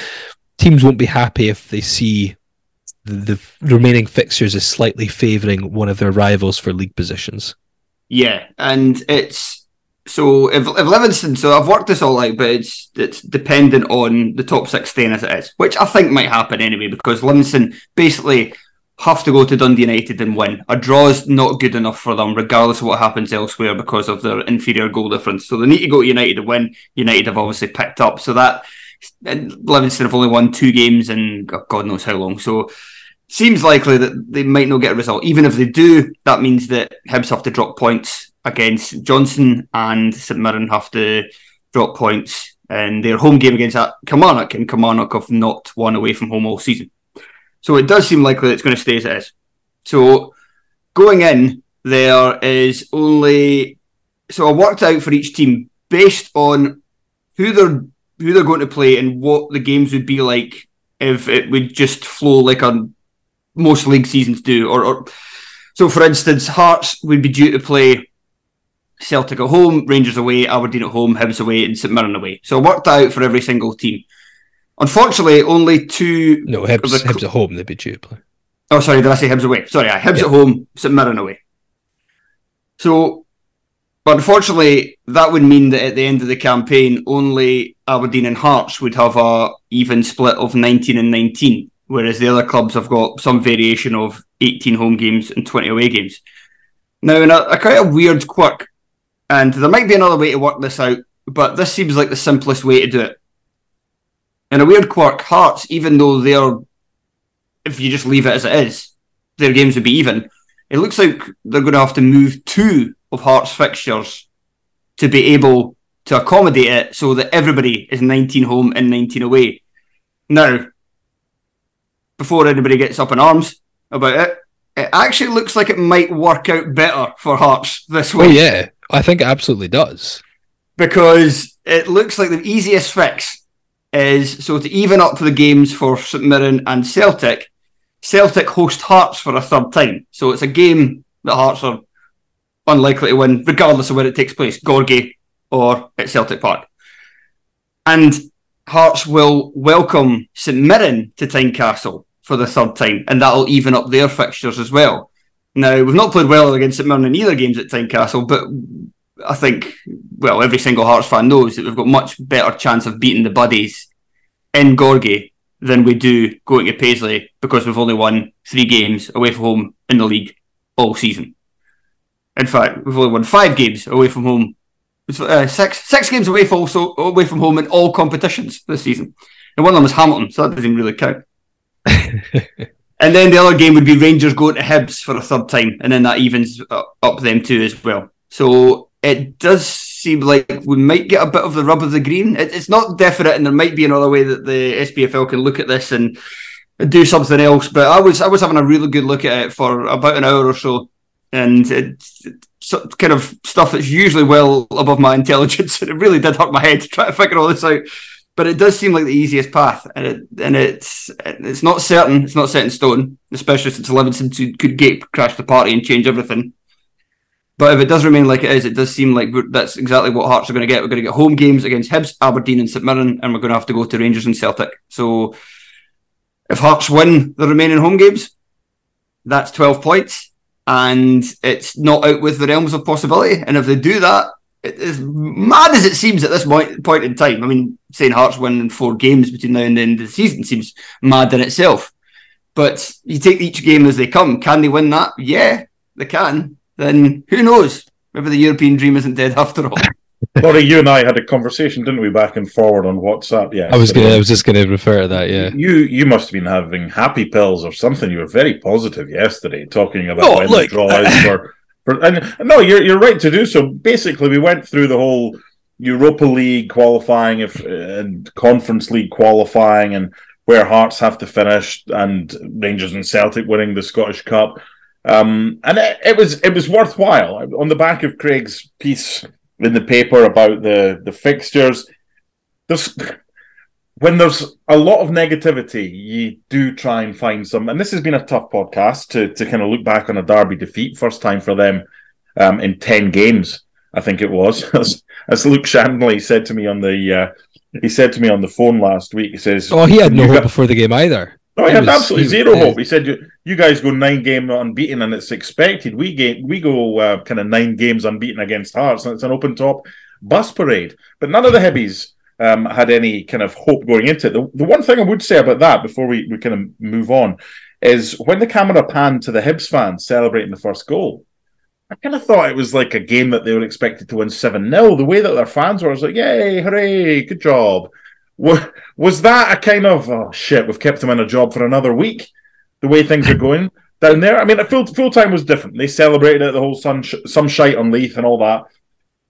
teams won't be happy if they see the, the remaining fixtures as slightly favouring one of their rivals for league positions. Yeah, and it's so if, if Livingston. So I've worked this all out, but it's it's dependent on the top six staying as it is, which I think might happen anyway, because Livingston basically have to go to Dundee United and win. A draw is not good enough for them, regardless of what happens elsewhere, because of their inferior goal difference. So they need to go to United to win. United have obviously picked up, so that. And Livingston have only won two games in God knows how long, so seems likely that they might not get a result. Even if they do, that means that Hibs have to drop points against Johnson, and St Mirren have to drop points in their home game against Kilmarnock, and Kilmarnock have not won away from home all season. So it does seem likely that it's going to stay as it is. So going in, there is only... So I worked out for each team based on who they're who they're going to play and what the games would be like if it would just flow like on most league seasons do. Or, or so, for instance, Hearts would be due to play Celtic at home, Rangers away, Aberdeen at home, Hibs away, and St Mirren away. So I worked out for every single team. Unfortunately, only two... No, Hibs, the, Hibs at home, they'd be due to play. Oh, sorry, did I say Hibs away? Sorry, yeah, Hibs yeah. at home, St Mirren away. So... But unfortunately, that would mean that at the end of the campaign, only Aberdeen and Hearts would have a even split of nineteen and nineteen, whereas the other clubs have got some variation of eighteen home games and twenty away games. Now, in a, a quite a weird quirk, and there might be another way to work this out, but this seems like the simplest way to do it. In a weird quirk, Hearts, even though they're, if you just leave it as it is, their games would be even, it looks like they're going to have to move two of Hearts' fixtures to be able to accommodate it, so that everybody is nineteen home and nineteen away. Now, before anybody gets up in arms about it, it actually looks like it might work out better for Hearts this way. Oh yeah, I think it absolutely does. Because it looks like the easiest fix is, so to even up the games for St Mirren and Celtic, Celtic host Hearts for a third time. So it's a game that Hearts are unlikely to win, regardless of where it takes place, Gorgie or at Celtic Park. And Hearts will welcome St Mirren to Tynecastle for the third time, and that'll even up their fixtures as well. Now, we've not played well against St Mirren in either games at Tynecastle, but I think, well, every single Hearts fan knows that we've got much better chance of beating the Buddies in Gorgie than we do going to Paisley, because we've only won three games away from home in the league all season. In fact, we've only won five games away from home, uh, six six games away from also away from home in all competitions this season, and one of them was Hamilton, so that doesn't really count. And then the other game would be Rangers going to Hibs for a third time, and then that evens up them too as well. So it does seem like we might get a bit of the rub of the green. It, it's not definite, and there might be another way that the S P F L can look at this and do something else. But I was I was having a really good look at it for about an hour or so, and it, it's kind of stuff that's usually well above my intelligence, and it really did hurt my head to try to figure all this out. But it does seem like the easiest path, and it and it's it's not certain, it's not set in stone, especially since Livingston could gate crash the party and change everything. But if it does remain like it is, it does seem like that's exactly what Hearts are going to get. We're going to get home games against Hibs, Aberdeen and St Mirren, and we're going to have to go to Rangers and Celtic. So if Hearts win the remaining home games, that's twelve points, and it's not out with the realms of possibility. And if they do that, it, as mad as it seems at this point in time, I mean, saying Hearts win in four games between now and the end of the season seems mad in itself. But you take each game as they come. Can they win that? Yeah, they can. Then who knows? Maybe the European dream isn't dead after all. Laurie, you and I had a conversation, didn't we, back and forward on WhatsApp? Yeah, I was gonna, I was just going to refer to that, yeah. You you must have been having happy pills or something. You were very positive yesterday, talking about oh, when look. the draw is for... for and, and no, you're, you're right to do so. Basically, we went through the whole Europa League qualifying if, and Conference League qualifying and where Hearts have to finish and Rangers and Celtic winning the Scottish Cup. Um, and it, it was it was worthwhile. On the back of Craig's piece in the paper about the, the fixtures, there's, when there's a lot of negativity, you do try and find some. And this has been a tough podcast to, to kind of look back on a Derby defeat, first time for them um, in ten games, I think it was. As, as Luke Shandley said to me on the uh, he said to me on the phone last week, he says, "Oh, he had no hope got- before the game either." No, he, he had was, absolutely he, zero hope. He said, you, you guys go nine games unbeaten and it's expected. We get, we go uh, kind of nine games unbeaten against Hearts and it's an open-top bus parade. But none of the Hibbies um, had any kind of hope going into it. The, the one thing I would say about that before we, we kind of move on is when the camera panned to the Hibs fans celebrating the first goal, I kind of thought it was like a game that they were expected to win seven nil. The way that their fans were, I was like, yay, hooray, good job. Was that a kind of, oh, shit, we've kept him in a job for another week, the way things are going down there? I mean, full, full time was different. They celebrated it, the whole sun sh- some shite on Leith and all that.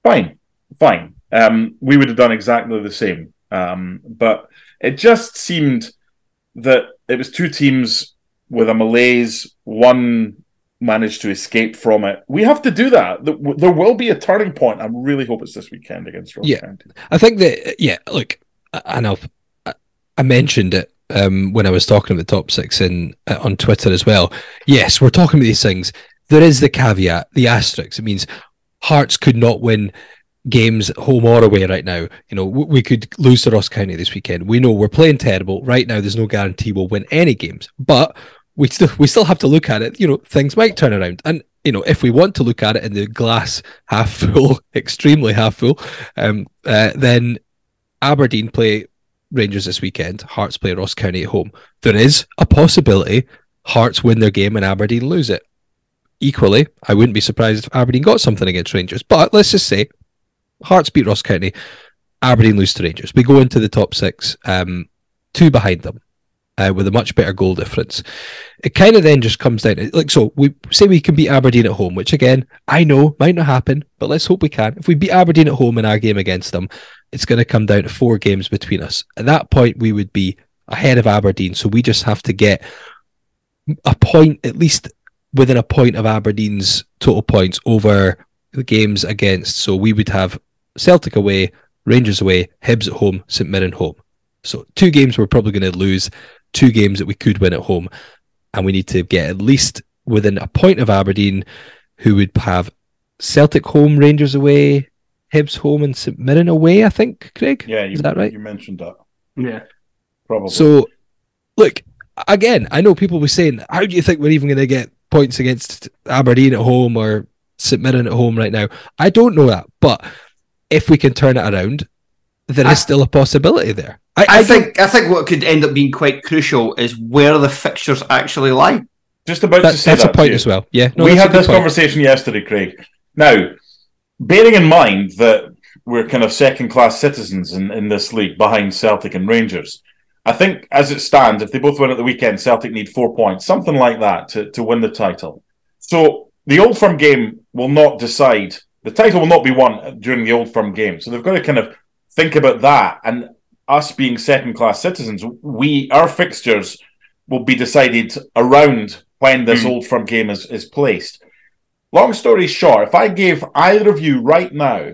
Fine, fine. Um, we would have done exactly the same. Um, but it just seemed that it was two teams with a malaise. One managed to escape from it. We have to do that. There will be a turning point. I really hope it's this weekend against Ross yeah, County. I think that, yeah, look... And I've, I mentioned it um, when I was talking about the top six in, uh, on Twitter as well. Yes, we're talking about these things. There is the caveat, the asterisk. It means Hearts could not win games home or away right now. You know, we, we could lose to Ross County this weekend. We know we're playing terrible. Right now, there's no guarantee we'll win any games. But we still, we still have to look at it. You know, things might turn around. And, you know, if we want to look at it in the glass half full, extremely half full, um, uh, then... Aberdeen play Rangers this weekend. Hearts play Ross County at home. There is a possibility Hearts win their game and Aberdeen lose it. Equally, I wouldn't be surprised if Aberdeen got something against Rangers. But let's just say Hearts beat Ross County, Aberdeen lose to Rangers. We go into the top six, um, two behind them, uh, with a much better goal difference. It kind of then just comes down to, like, so we say we can beat Aberdeen at home, which again, I know might not happen, but let's hope we can. If we beat Aberdeen at home in our game against them, it's going to come down to four games between us. At that point, we would be ahead of Aberdeen, so we just have to get a point, at least within a point of Aberdeen's total points over the games against. So we would have Celtic away, Rangers away, Hibs at home, St Mirren home. So two games we're probably going to lose, two games that we could win at home, and we need to get at least within a point of Aberdeen, who would have Celtic home, Rangers away, Hibs home and St Mirren away, I think, Craig? Yeah, you, is that right? You mentioned that. Yeah. Probably. So, look, again, I know people were saying, how do you think we're even going to get points against Aberdeen at home or St Mirren at home right now? I don't know that, but if we can turn it around, there I, is still a possibility there. I, I, I think don't... I think what could end up being quite crucial is where the fixtures actually lie. Just about that, to say that's that. That's a point as well, yeah. No, we had this point. conversation yesterday, Craig. Now... Bearing in mind that we're kind of second-class citizens in, in this league behind Celtic and Rangers, I think as it stands, if they both win at the weekend, Celtic need four points, something like that, to, to win the title. So the Old Firm game will not decide. The title will not be won during the Old Firm game. So they've got to kind of think about that. And us being second-class citizens, we our fixtures will be decided around when this mm. Old Firm game is, is placed. Long story short, if I gave either of you right now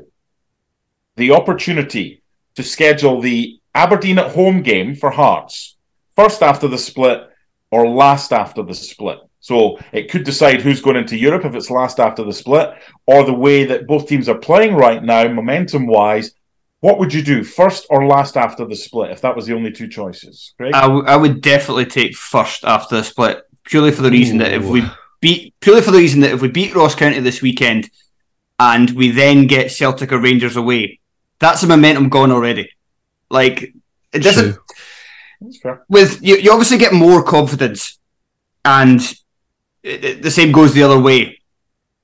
the opportunity to schedule the Aberdeen at home game for Hearts, first after the split or last after the split. So it could decide who's going into Europe if it's last after the split, or the way that both teams are playing right now, momentum-wise. What would you do, first or last after the split, if that was the only two choices? Craig? I, w- I would definitely take first after the split, purely for the reason Ooh. that if we beat, purely for the reason that if we beat Ross County this weekend, and we then get Celtic or Rangers away, that's the momentum gone already. Like it doesn't. With you, you obviously get more confidence, and it, it, the same goes the other way.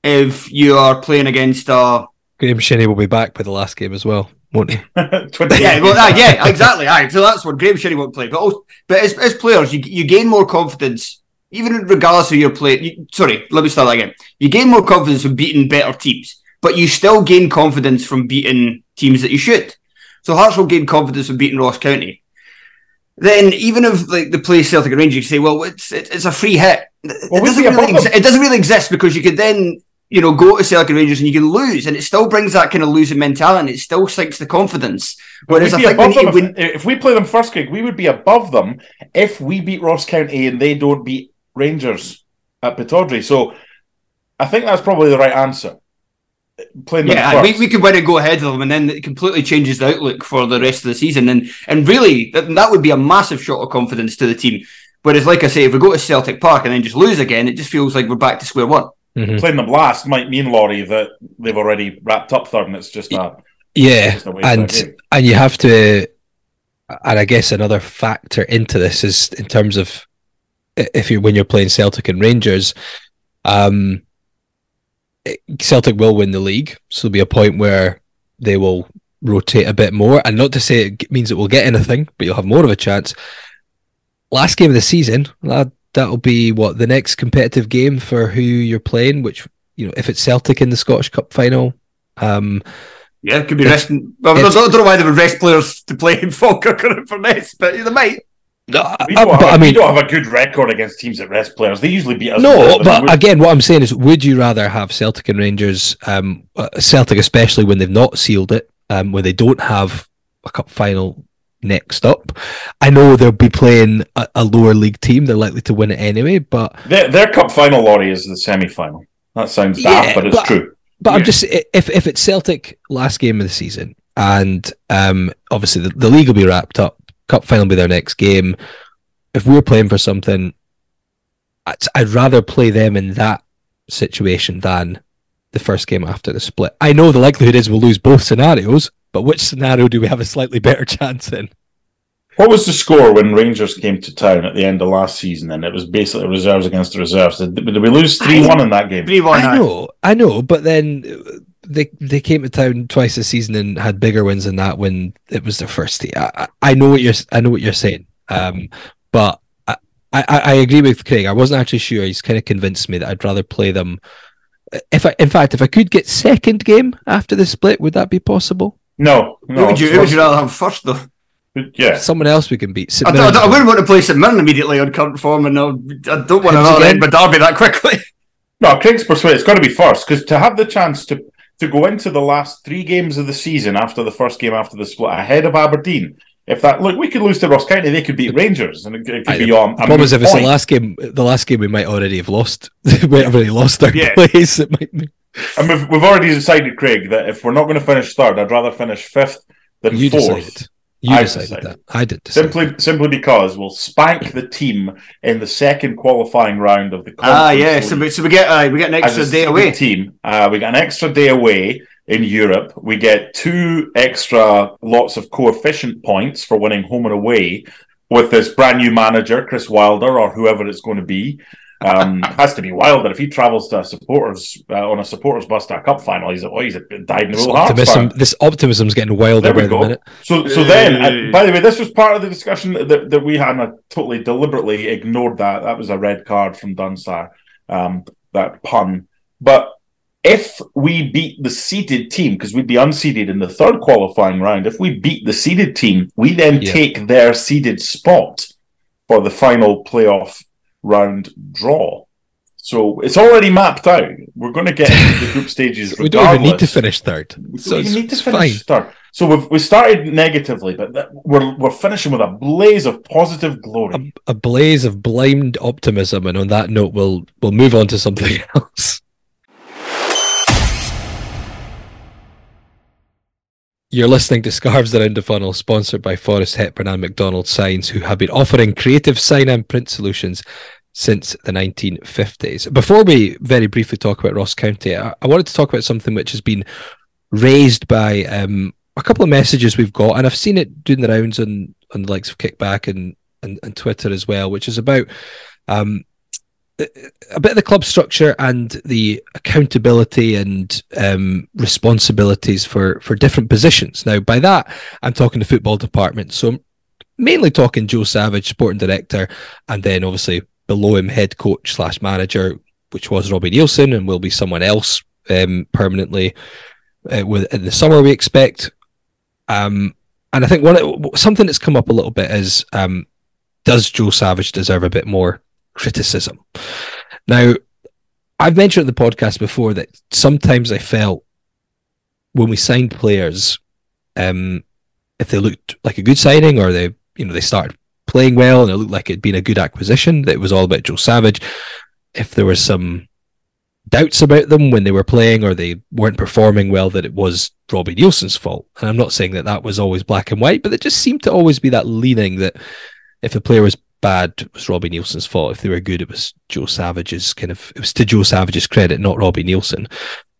If you are playing against a Graham Shinney will be back by the last game as well. Won't he? yeah, well, uh, yeah, exactly. Aye, so that's one. Graham Shinney won't play, but also, but as, as players, you you gain more confidence, even regardless of your play. You, sorry, let me start that again. You gain more confidence from beating better teams, but you still gain confidence from beating teams that you should. So Hearts will gain confidence from beating Ross County. Then, even if like the play Celtic Rangers, you say, "Well, it's it, it's a free hit." It, well, doesn't really exi- it doesn't really exist because you could then. You know, go to Celtic Rangers and you can lose, and it still brings that kind of losing mentality, and it still sinks the confidence. Whereas I think we need, if, we, if we play them first, Craig, we would be above them if we beat Ross County and they don't beat Rangers at Pittodrie. So I think that's probably the right answer. Playing them yeah, first. we we could win and go ahead of them, and then it completely changes the outlook for the rest of the season. And and really, that, that would be a massive shot of confidence to the team. Whereas, like I say, if we go to Celtic Park and then just lose again, it just feels like we're back to square one. Mm-hmm. Playing them last might mean, Laurie, that they've already wrapped up third, and it's just a yeah. Just a and and you have to, and I guess another factor into this is in terms of if you when you're playing Celtic and Rangers, um, Celtic will win the league, so there'll be a point where they will rotate a bit more, and not to say it means it will get anything, but you'll have more of a chance. Last game of the season, lad. That'll be, what, the next competitive game for who you're playing, which, you know, if it's Celtic in the Scottish Cup final... Um, yeah, it could be if, resting... Well, if, I don't know why they would rest players to play in Falkirk or in Furness, but they might. Uh, we don't, uh, have, but, I mean, we don't have a good record against teams that rest players. They usually beat us. No, but again, what I'm saying is, would you rather have Celtic and Rangers, um, Celtic especially when they've not sealed it, um, when they don't have a cup final... Next up, I know they'll be playing a, a lower league team. They're likely to win it anyway, but their, their cup final, Laurie, is the semi final. That sounds daft, yeah, but it's but, true. But yeah. I'm just if if it's Celtic last game of the season, and um, obviously the, the league will be wrapped up. Cup final will be their next game. If we're playing for something, I'd, I'd rather play them in that situation than the first game after the split. I know the likelihood is we'll lose both scenarios. But which scenario do we have a slightly better chance in? What was the score when Rangers came to town at the end of last season? And it was basically reserves against the reserves. Did, did we lose three one in that game? three one I know, I know. But then they they came to town twice this season and had bigger wins than that when it was their first team. I, I know what you're. I know what you're saying. Um, but I, I, I agree with Craig. I wasn't actually sure. He's kind of convinced me that I'd rather play them. If I, in fact, if I could get second game after the split, would that be possible? No, no. Who would you, who would you rather have first, though? Yeah. Someone else we can beat. I, don't, I, don't, I wouldn't want to play St Mirren immediately on current form, and I'll, I don't want another Edinburgh Derby that quickly. No, Craig's persuaded it's got to be first, because to have the chance to, to go into the last three games of the season after the first game after the split ahead of Aberdeen, if that look, we could lose to Ross County, they could beat Rangers, and it, it could I, be on. The problem is if it's the last game, the last game we might already have lost. We already lost our yeah. place. It might be. And we've, we've already decided, Craig, that if we're not going to finish third, I'd rather finish fifth than you fourth. Decided. You I decided, decided that. I did decide. Simply, simply because we'll spank the team in the second qualifying round of the conference. Ah, yeah, so we, so we get uh, we get an extra day away. Team, uh, we get an extra day away in Europe. We get two extra lots of coefficient points for winning home and away with this brand-new manager, Chris Wilder, or whoever it's going to be. Um, has to be Wilder if he travels to a supporters uh, on a supporters bus to a cup final. He's oh, he's a dyed in the optimism. This optimism's getting wilder by the minute. So, so then, uh, by the way, this was part of the discussion that, that we had, and I totally deliberately ignored that. That was a red card from Dunsire. Um, that pun. But if we beat the seeded team, because we'd be unseeded in the third qualifying round, if we beat the seeded team, we then yeah. take their seeded spot. for the final playoff round draw. So it's already mapped out. We're going to get into the group stages regardless. We don't even need to finish third. We don't so even need to finish fine. third. So we've we started negatively, but that, we're we're finishing with a blaze of positive glory. A, a blaze of blind optimism, and on that note, we'll we'll move on to something else. You're listening to Scarves Around the Funnel, sponsored by Forest Hepburn and McDonald Signs, who have been offering creative sign and print solutions since the nineteen fifties. Before we very briefly talk about Ross County, I, I wanted to talk about something which has been raised by um, a couple of messages we've got, and I've seen it doing the rounds on, on the likes of Kickback and, and, and Twitter as well, which is about um, a bit of the club structure and the accountability and um, responsibilities for, for different positions. Now, by that, I'm talking the football department. So I'm mainly talking Joe Savage, sporting director, and then obviously below him, head coach slash manager, which was Robbie Neilson and will be someone else um, permanently uh, with, in the summer, we expect. Um, and I think one something that's come up a little bit is, um, does Joe Savage deserve a bit more criticism? Now, I've mentioned in the podcast before that sometimes I felt when we signed players, um, if they looked like a good signing or they, you know, they started playing well and it looked like it'd been a good acquisition, that it was all about Joe Savage. If there were some doubts about them when they were playing or they weren't performing well, that it was Robbie Neilson's fault. And I'm not saying that that was always black and white, but it just seemed to always be that leaning that if a player was bad, it was Robbie Neilson's fault. If they were good, it was Joe Savage's kind of, it was to Joe Savage's credit, not Robbie Neilson.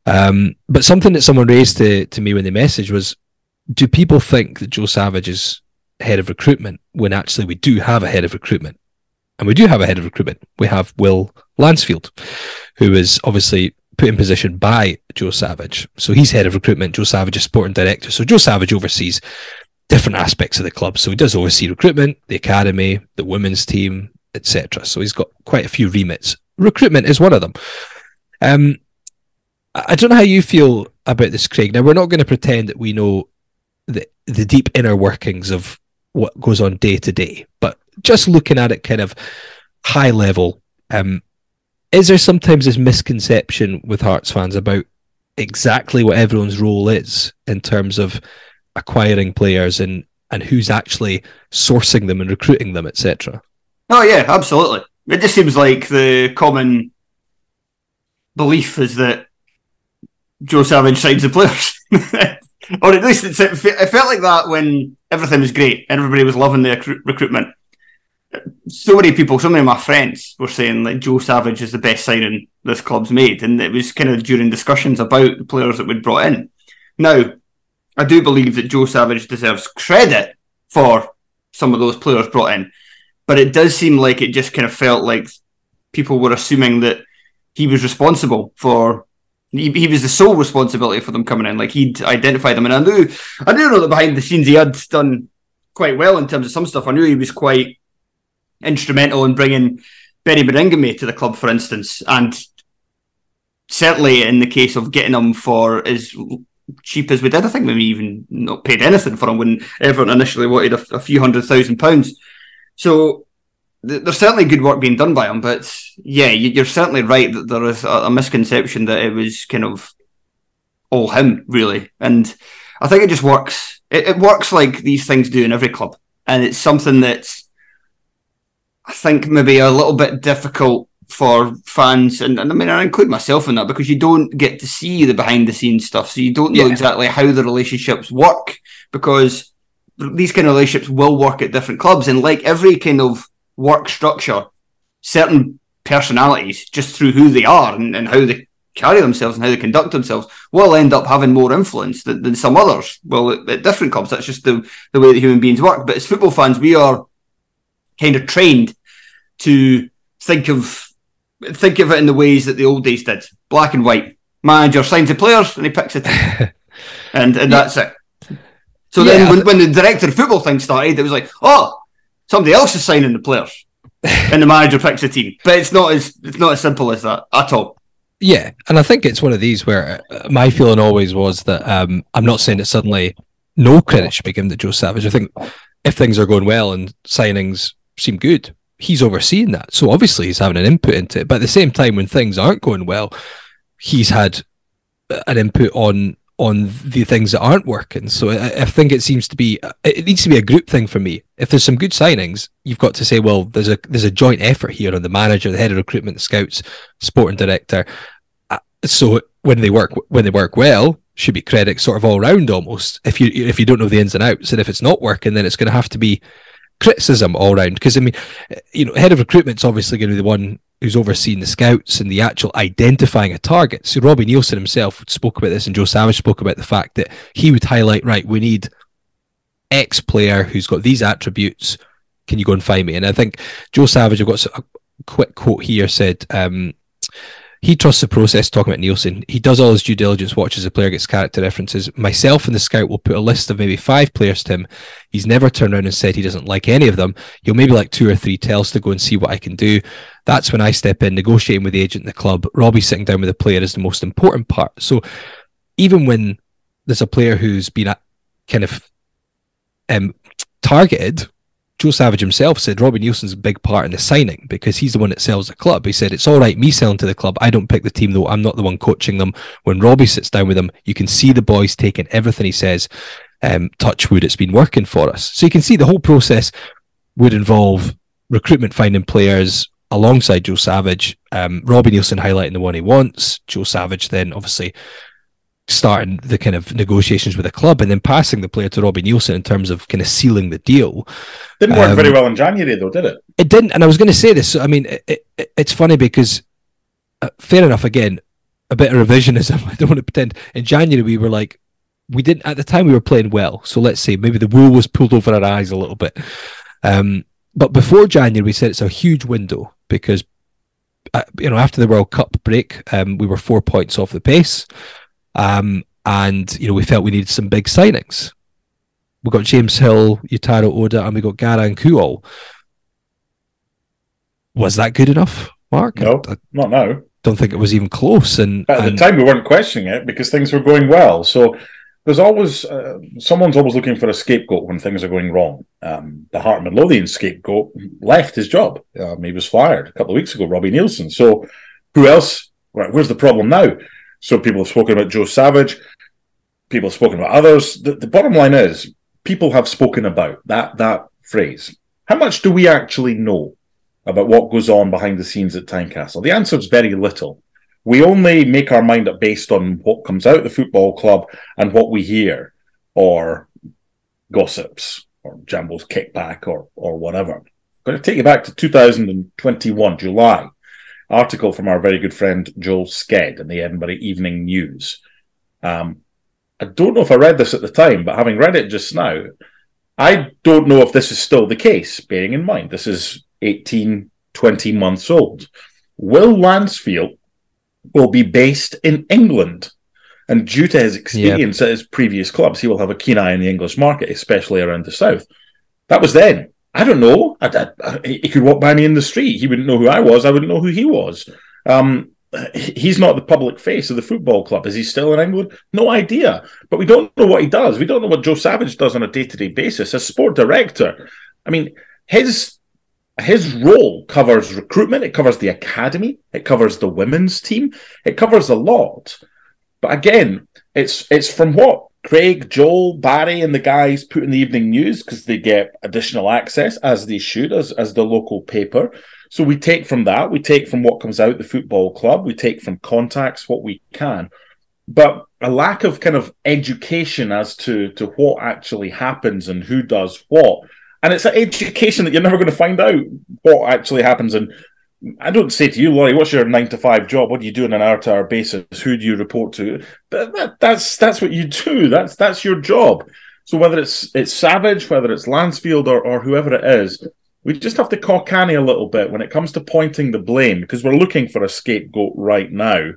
Um, but something that someone raised to, to me when they messaged was, do people think that Joe Savage is head of recruitment when actually we do have a head of recruitment? And we do have a head of recruitment. We have Will Lansfield, who is obviously put in position by Joe Savage. So he's head of recruitment. Joe Savage is sporting director. So Joe Savage oversees different aspects of the club. So he does oversee recruitment, the academy, the women's team, et cetera. So he's got quite a few remits. Recruitment is one of them. Um, I don't know how you feel about this, Craig. Now, we're not going to pretend that we know the, the deep inner workings of what goes on day to day, but just looking at it kind of high level, um, is there sometimes this misconception with Hearts fans about exactly what everyone's role is in terms of acquiring players and, and who's actually sourcing them and recruiting them, et cetera? Oh yeah, absolutely. It just seems like the common belief is that Joe Savage signs the players. Or at least it's, it felt like that when everything was great. Everybody was loving their recru- recruitment. So many people, so many of my friends were saying that Joe Savage is the best signing this club's made. And it was kind of during discussions about the players that we'd brought in. Now, I do believe that Joe Savage deserves credit for some of those players brought in. But it does seem like it just kind of felt like people were assuming that he was responsible for... He, he was the sole responsibility for them coming in. Like, he'd identify them. And I knew, I knew that behind the scenes he had done quite well in terms of some stuff. I knew he was quite instrumental in bringing Barrie McKay to the club, for instance. And certainly in the case of getting him for as cheap as we did. I think we even not paid anything for him when everyone initially wanted a, a few hundred thousand pounds. So th- there's certainly good work being done by him, but... Yeah, you're certainly right that there is a misconception that it was kind of all him, really. And I think it just works. It, it works like these things do in every club. And it's something that's, I think, maybe a little bit difficult for fans. And, and I mean, I include myself in that because you don't get to see the behind-the-scenes stuff. So you don't know yeah. exactly how the relationships work because these kind of relationships will work at different clubs. And like every kind of work structure, certain personalities, just through who they are and, and how they carry themselves and how they conduct themselves, will end up having more influence than, than some others. Well, at, at different clubs, that's just the, the way that human beings work. But as football fans, we are kind of trained to think of think of it in the ways that the old days did. Black and white. Manager signs the players and he picks it. and and yeah. that's it. So yeah, then when, th- when the director of football thing started, it was like, oh, somebody else is signing the players. And the manager picks a team, but it's not as it's not as simple as that at all. Yeah, and I think it's one of these where my feeling always was that um, I'm not saying that suddenly no credit should be given to Joe Savage. I think if things are going well and signings seem good, he's overseeing that. So obviously he's having an input into it. But at the same time, when things aren't going well, he's had an input on on the things that aren't working. So I, I think it seems to be, it needs to be a group thing for me. If there's some good signings, you've got to say, well, there's a there's a joint effort here on the manager, the head of recruitment, the scouts, sporting director. So when they work when they work well, should be credit sort of all round almost. If you if you don't know the ins and outs, and if it's not working, then it's going to have to be criticism all round. Because I mean, you know, head of recruitment's obviously going to be the one who's overseeing the scouts and the actual identifying of targets. So Robbie Neilson himself spoke about this, and Joe Savage spoke about the fact that he would highlight, right, we need X player who's got these attributes. Can you go and find me? And I think Joe Savage, I've got a quick quote here, said, um, he trusts the process, talking about Neilson. He does all his due diligence, watches the player, gets character references. Myself and the scout will put a list of maybe five players to him. He's never turned around and said he doesn't like any of them. He'll maybe like two or three, tells to go and see what I can do. That's when I step in, negotiating with the agent and the club. Robbie sitting down with the player is the most important part. So even when there's a player who's been kind of um, targeted, Joe Savage himself said Robbie Neilson's a big part in the signing because he's the one that sells the club. He said, it's all right me selling to the club. I don't pick the team though. I'm not the one coaching them. When Robbie sits down with them, you can see the boys taking everything he says. Um, touch wood, it's been working for us. So you can see the whole process would involve recruitment, finding players alongside Joe Savage. Um, Robbie Neilson highlighting the one he wants. Joe Savage then obviously starting the kind of negotiations with the club and then passing the player to Robbie Neilson in terms of kind of sealing the deal. Didn't work um, very well in January though, did it? It didn't, and I was going to say this. I mean, it, it, it's funny because, uh, fair enough, again, a bit of revisionism. I don't want to pretend. In January we were like, we didn't, at the time we were playing well. So let's say maybe the wool was pulled over our eyes a little bit. Um, but before January we said it's a huge window because, uh, you know, after the World Cup break, um, we were four points off the pace. Um, and, you know, we felt we needed some big signings. We got James Hill, Yutaro Oda, and we got Garang Kuol. Was that good enough, Mark? No, I, I not now. Don't think it was even close. And but at and, the time, we weren't questioning it because things were going well. So there's always, uh, someone's always looking for a scapegoat when things are going wrong. Um, the Heart of Midlothian scapegoat left his job. Um, he was fired a couple of weeks ago, Robbie Neilson. So who else? Right, where's the problem now? So people have spoken about Joe Savage. People have spoken about others. The, the bottom line is, people have spoken about that that phrase. How much do we actually know about what goes on behind the scenes at Tynecastle? The answer is very little. We only make our mind up based on what comes out of the football club and what we hear, or gossips, or Jambo's kickback, or or whatever. I'm going to take you back to two thousand twenty-one, July. Article from our very good friend Joel Sked in the Edinburgh Evening News. Um, I don't know if I read this at the time, but having read it just now, I don't know if this is still the case, bearing in mind this is eighteen, twenty months old. Will Lansfield will be based in England, and due to his experience yep. at his previous clubs, he will have a keen eye in the English market, especially around the south. That was then. I don't know. I, I, he could walk by me in the street. He wouldn't know who I was. I wouldn't know who he was. Um, he's not the public face of the football club. Is he still in England? No idea. But we don't know what he does. We don't know what Joe Savage does on a day-to-day basis. As sport director, I mean, his his role covers recruitment. It covers the academy. It covers the women's team. It covers a lot. But again, it's it's from what? Craig, Joel, Barry and the guys put in the evening news because they get additional access, as they should, as, as the local paper. So we take from that, we take from what comes out the football club, we take from contacts what we can. But a lack of kind of education as to, to what actually happens and who does what. And it's an education that you're never going to find out what actually happens. And I don't say to you, Laurie, what's your nine to five job? What do you do on an hour-to-hour basis? Who do you report to? But that, that's that's what you do. That's that's your job. So whether it's it's Savage, whether it's Lansfield or, or whoever it is, we just have to cock Annie a little bit when it comes to pointing the blame, because we're looking for a scapegoat right now.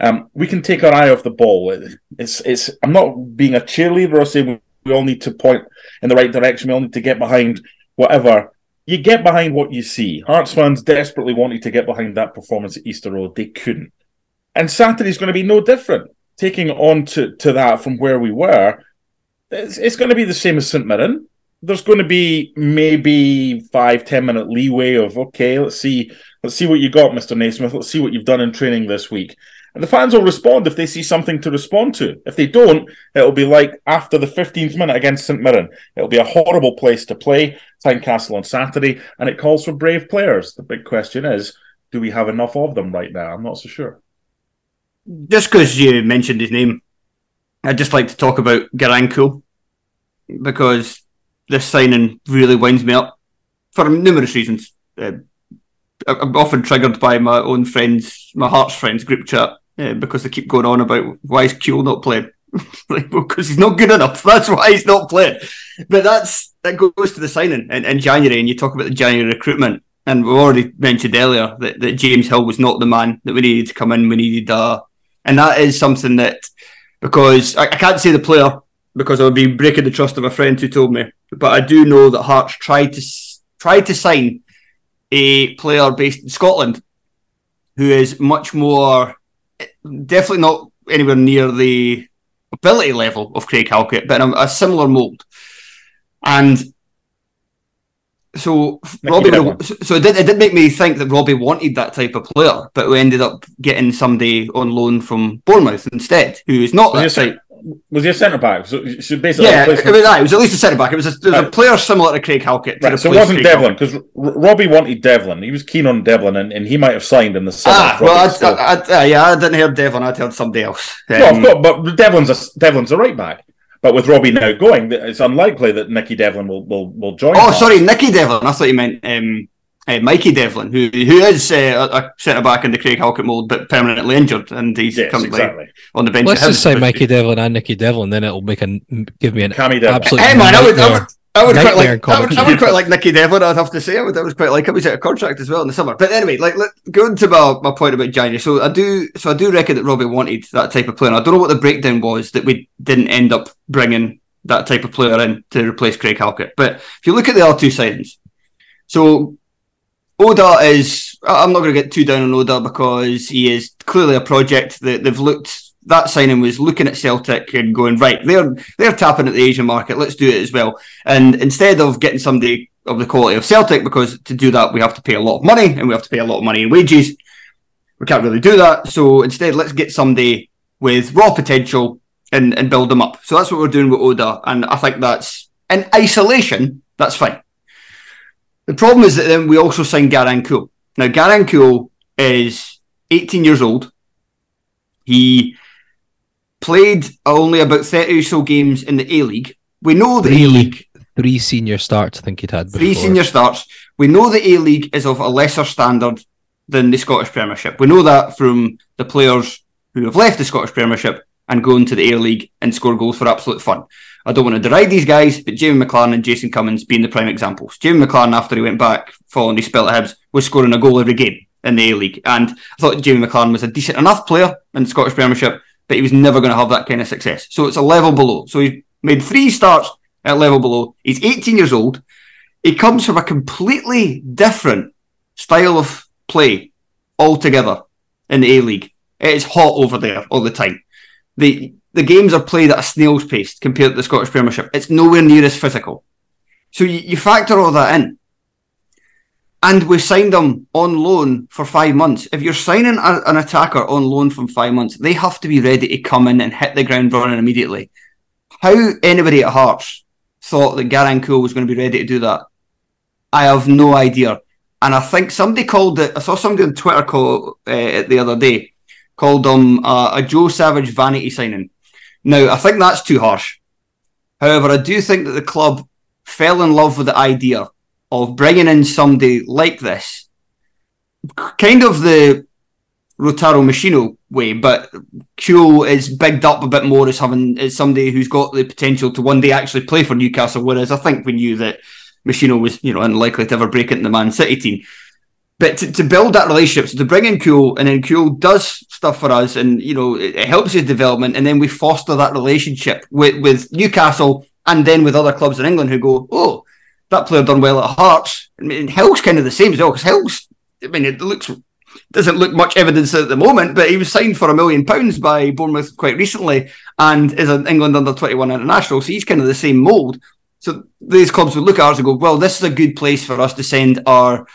Um, we can take our eye off the ball. It, it's it's. I'm not being a cheerleader or saying we all need to point in the right direction. We all need to get behind whatever. You get behind what you see. Hearts fans desperately wanted to get behind that performance at Easter Road. They couldn't. And Saturday's going to be no different. Taking on to, to that from where we were, it's, it's going to be the same as St Mirren. there's going to be maybe five, ten minute leeway of, okay, let's see, let's see what you got, Mister Naismith. Let's see what you've done in training this week. And the fans will respond if they see something to respond to. If they don't, it'll be like after the fifteenth minute against St Mirren. It'll be a horrible place to play, Tynecastle on Saturday, and it calls for brave players. The big question is, do we have enough of them right now? I'm not so sure. Just because you mentioned his name, I'd just like to talk about Garang Kuol, because this signing really winds me up for numerous reasons. Uh, I'm often triggered by my own friends, my Hearts friends group chat, uh, because they keep going on about why is Kuol not playing? Like, well, because he's not good enough. That's why he's not playing. But that's that goes to the signing in, in January, and you talk about the January recruitment, and we already mentioned earlier that, that James Hill was not the man that we needed to come in. We needed uh and that is something that, because I, I can't say the player, because I would be breaking the trust of a friend who told me, but I do know that Hearts tried to tried to sign a player based in Scotland who is much more, definitely not anywhere near the ability level of Craig Halkett, but in a, a similar mould. And so Robbie, so it did, it did make me think that Robbie wanted that type of player, but we ended up getting somebody on loan from Bournemouth instead, who is not that type. Was he a centre-back? So, so basically, yeah, it was, it was at least a centre-back. It was a, it was a player similar to Craig Halkett. Right, so it wasn't Devlin, because R- Robbie wanted Devlin. He was keen on Devlin, and, and he might have signed in the summer. Ah, well, Robbie, I, I, I, I, yeah, I didn't hear Devlin. I'd heard somebody else. Um, no, I've got, but Devlin's a, Devlin's a right-back. But with Robbie now going, it's unlikely that Nicky Devlin will, will, will join. Oh, us. Sorry, Nicky Devlin. I thought you meant um, uh, Mikey Devlin, who who is uh, a centre-back in the Craig Halkett mould, but permanently injured, and he's yes, currently exactly. on the bench. Let's just say Mikey Devlin and Nicky Devlin, then it'll make a, give me an absolute hey, man, I would, I would, I would quite like I would, I would quite like Nicky Devlin, I'd have to say. I would, I would quite like him. He's out of contract as well in the summer. But anyway, like, let, going to my, my point about January, so I do so I do reckon that Robbie wanted that type of player. And I don't know what the breakdown was that we didn't end up bringing that type of player in to replace Craig Halkett. But if you look at the other two signings, so Oda is, I'm not going to get too down on Oda because he is clearly a project that they've looked, that signing was looking at Celtic and going, right, they're they're tapping at the Asian market, let's do it as well. And instead of getting somebody of the quality of Celtic, because to do that we have to pay a lot of money, and we have to pay a lot of money in wages, we can't really do that. So instead, let's get somebody with raw potential and, and build them up. So that's what we're doing with Oda, and I think that's, in isolation, that's fine. The problem is that then we also signed Garang Kuol. Now, Garang Kuol is eighteen years old. He played only about thirty or so games in the A-League. We know the three, A-League... Three senior starts, I think he'd had before. Three senior starts. We know the A-League is of a lesser standard than the Scottish Premiership. We know that from the players who have left the Scottish Premiership and gone to the A-League and score goals for absolute fun. I don't want to deride these guys, but Jamie McLaren and Jason Cummins being the prime examples. Jamie McLaren, after he went back following his spell at Hibs, was scoring a goal every game in the A-League. And I thought Jamie McLaren was a decent enough player in the Scottish Premiership, but he was never going to have that kind of success. So it's a level below. So he's made three starts at level below. He's eighteen years old. He comes from a completely different style of play altogether in the A-League. It is hot over there all the time. The the games are played at a snail's pace compared to the Scottish Premiership. It's nowhere near as physical. So you, you factor all that in. And we signed him on loan for five months. If you're signing a, an attacker on loan from five months, they have to be ready to come in and hit the ground running immediately. How anybody at Hearts thought that Garang Kuol was going to be ready to do that, I have no idea. And I think somebody called it, I saw somebody on Twitter call it uh, the other day, called him uh, a Joe Savage vanity signing. Now, I think that's too harsh. However, I do think that the club fell in love with the idea of bringing in somebody like this, kind of the Rotaro Machino way, but Kuol is bigged up a bit more as having as somebody who's got the potential to one day actually play for Newcastle, whereas I think we knew that Machino was, you know, unlikely to ever break into the Man City team. But to, to build that relationship, so to bring in Kuol, and then Kuol does stuff for us, and, you know, it, it helps his development, and then we foster that relationship with, with Newcastle, and then with other clubs in England who go, oh, that player done well at Hearts. I mean, Hill's kind of the same as well, because Hill's, I mean, it looks, doesn't look much evidence at the moment, but he was signed for a million pounds by Bournemouth quite recently and is an England under twenty-one international, so he's kind of the same mould. So these clubs would look at ours and go, well, this is a good place for us to send our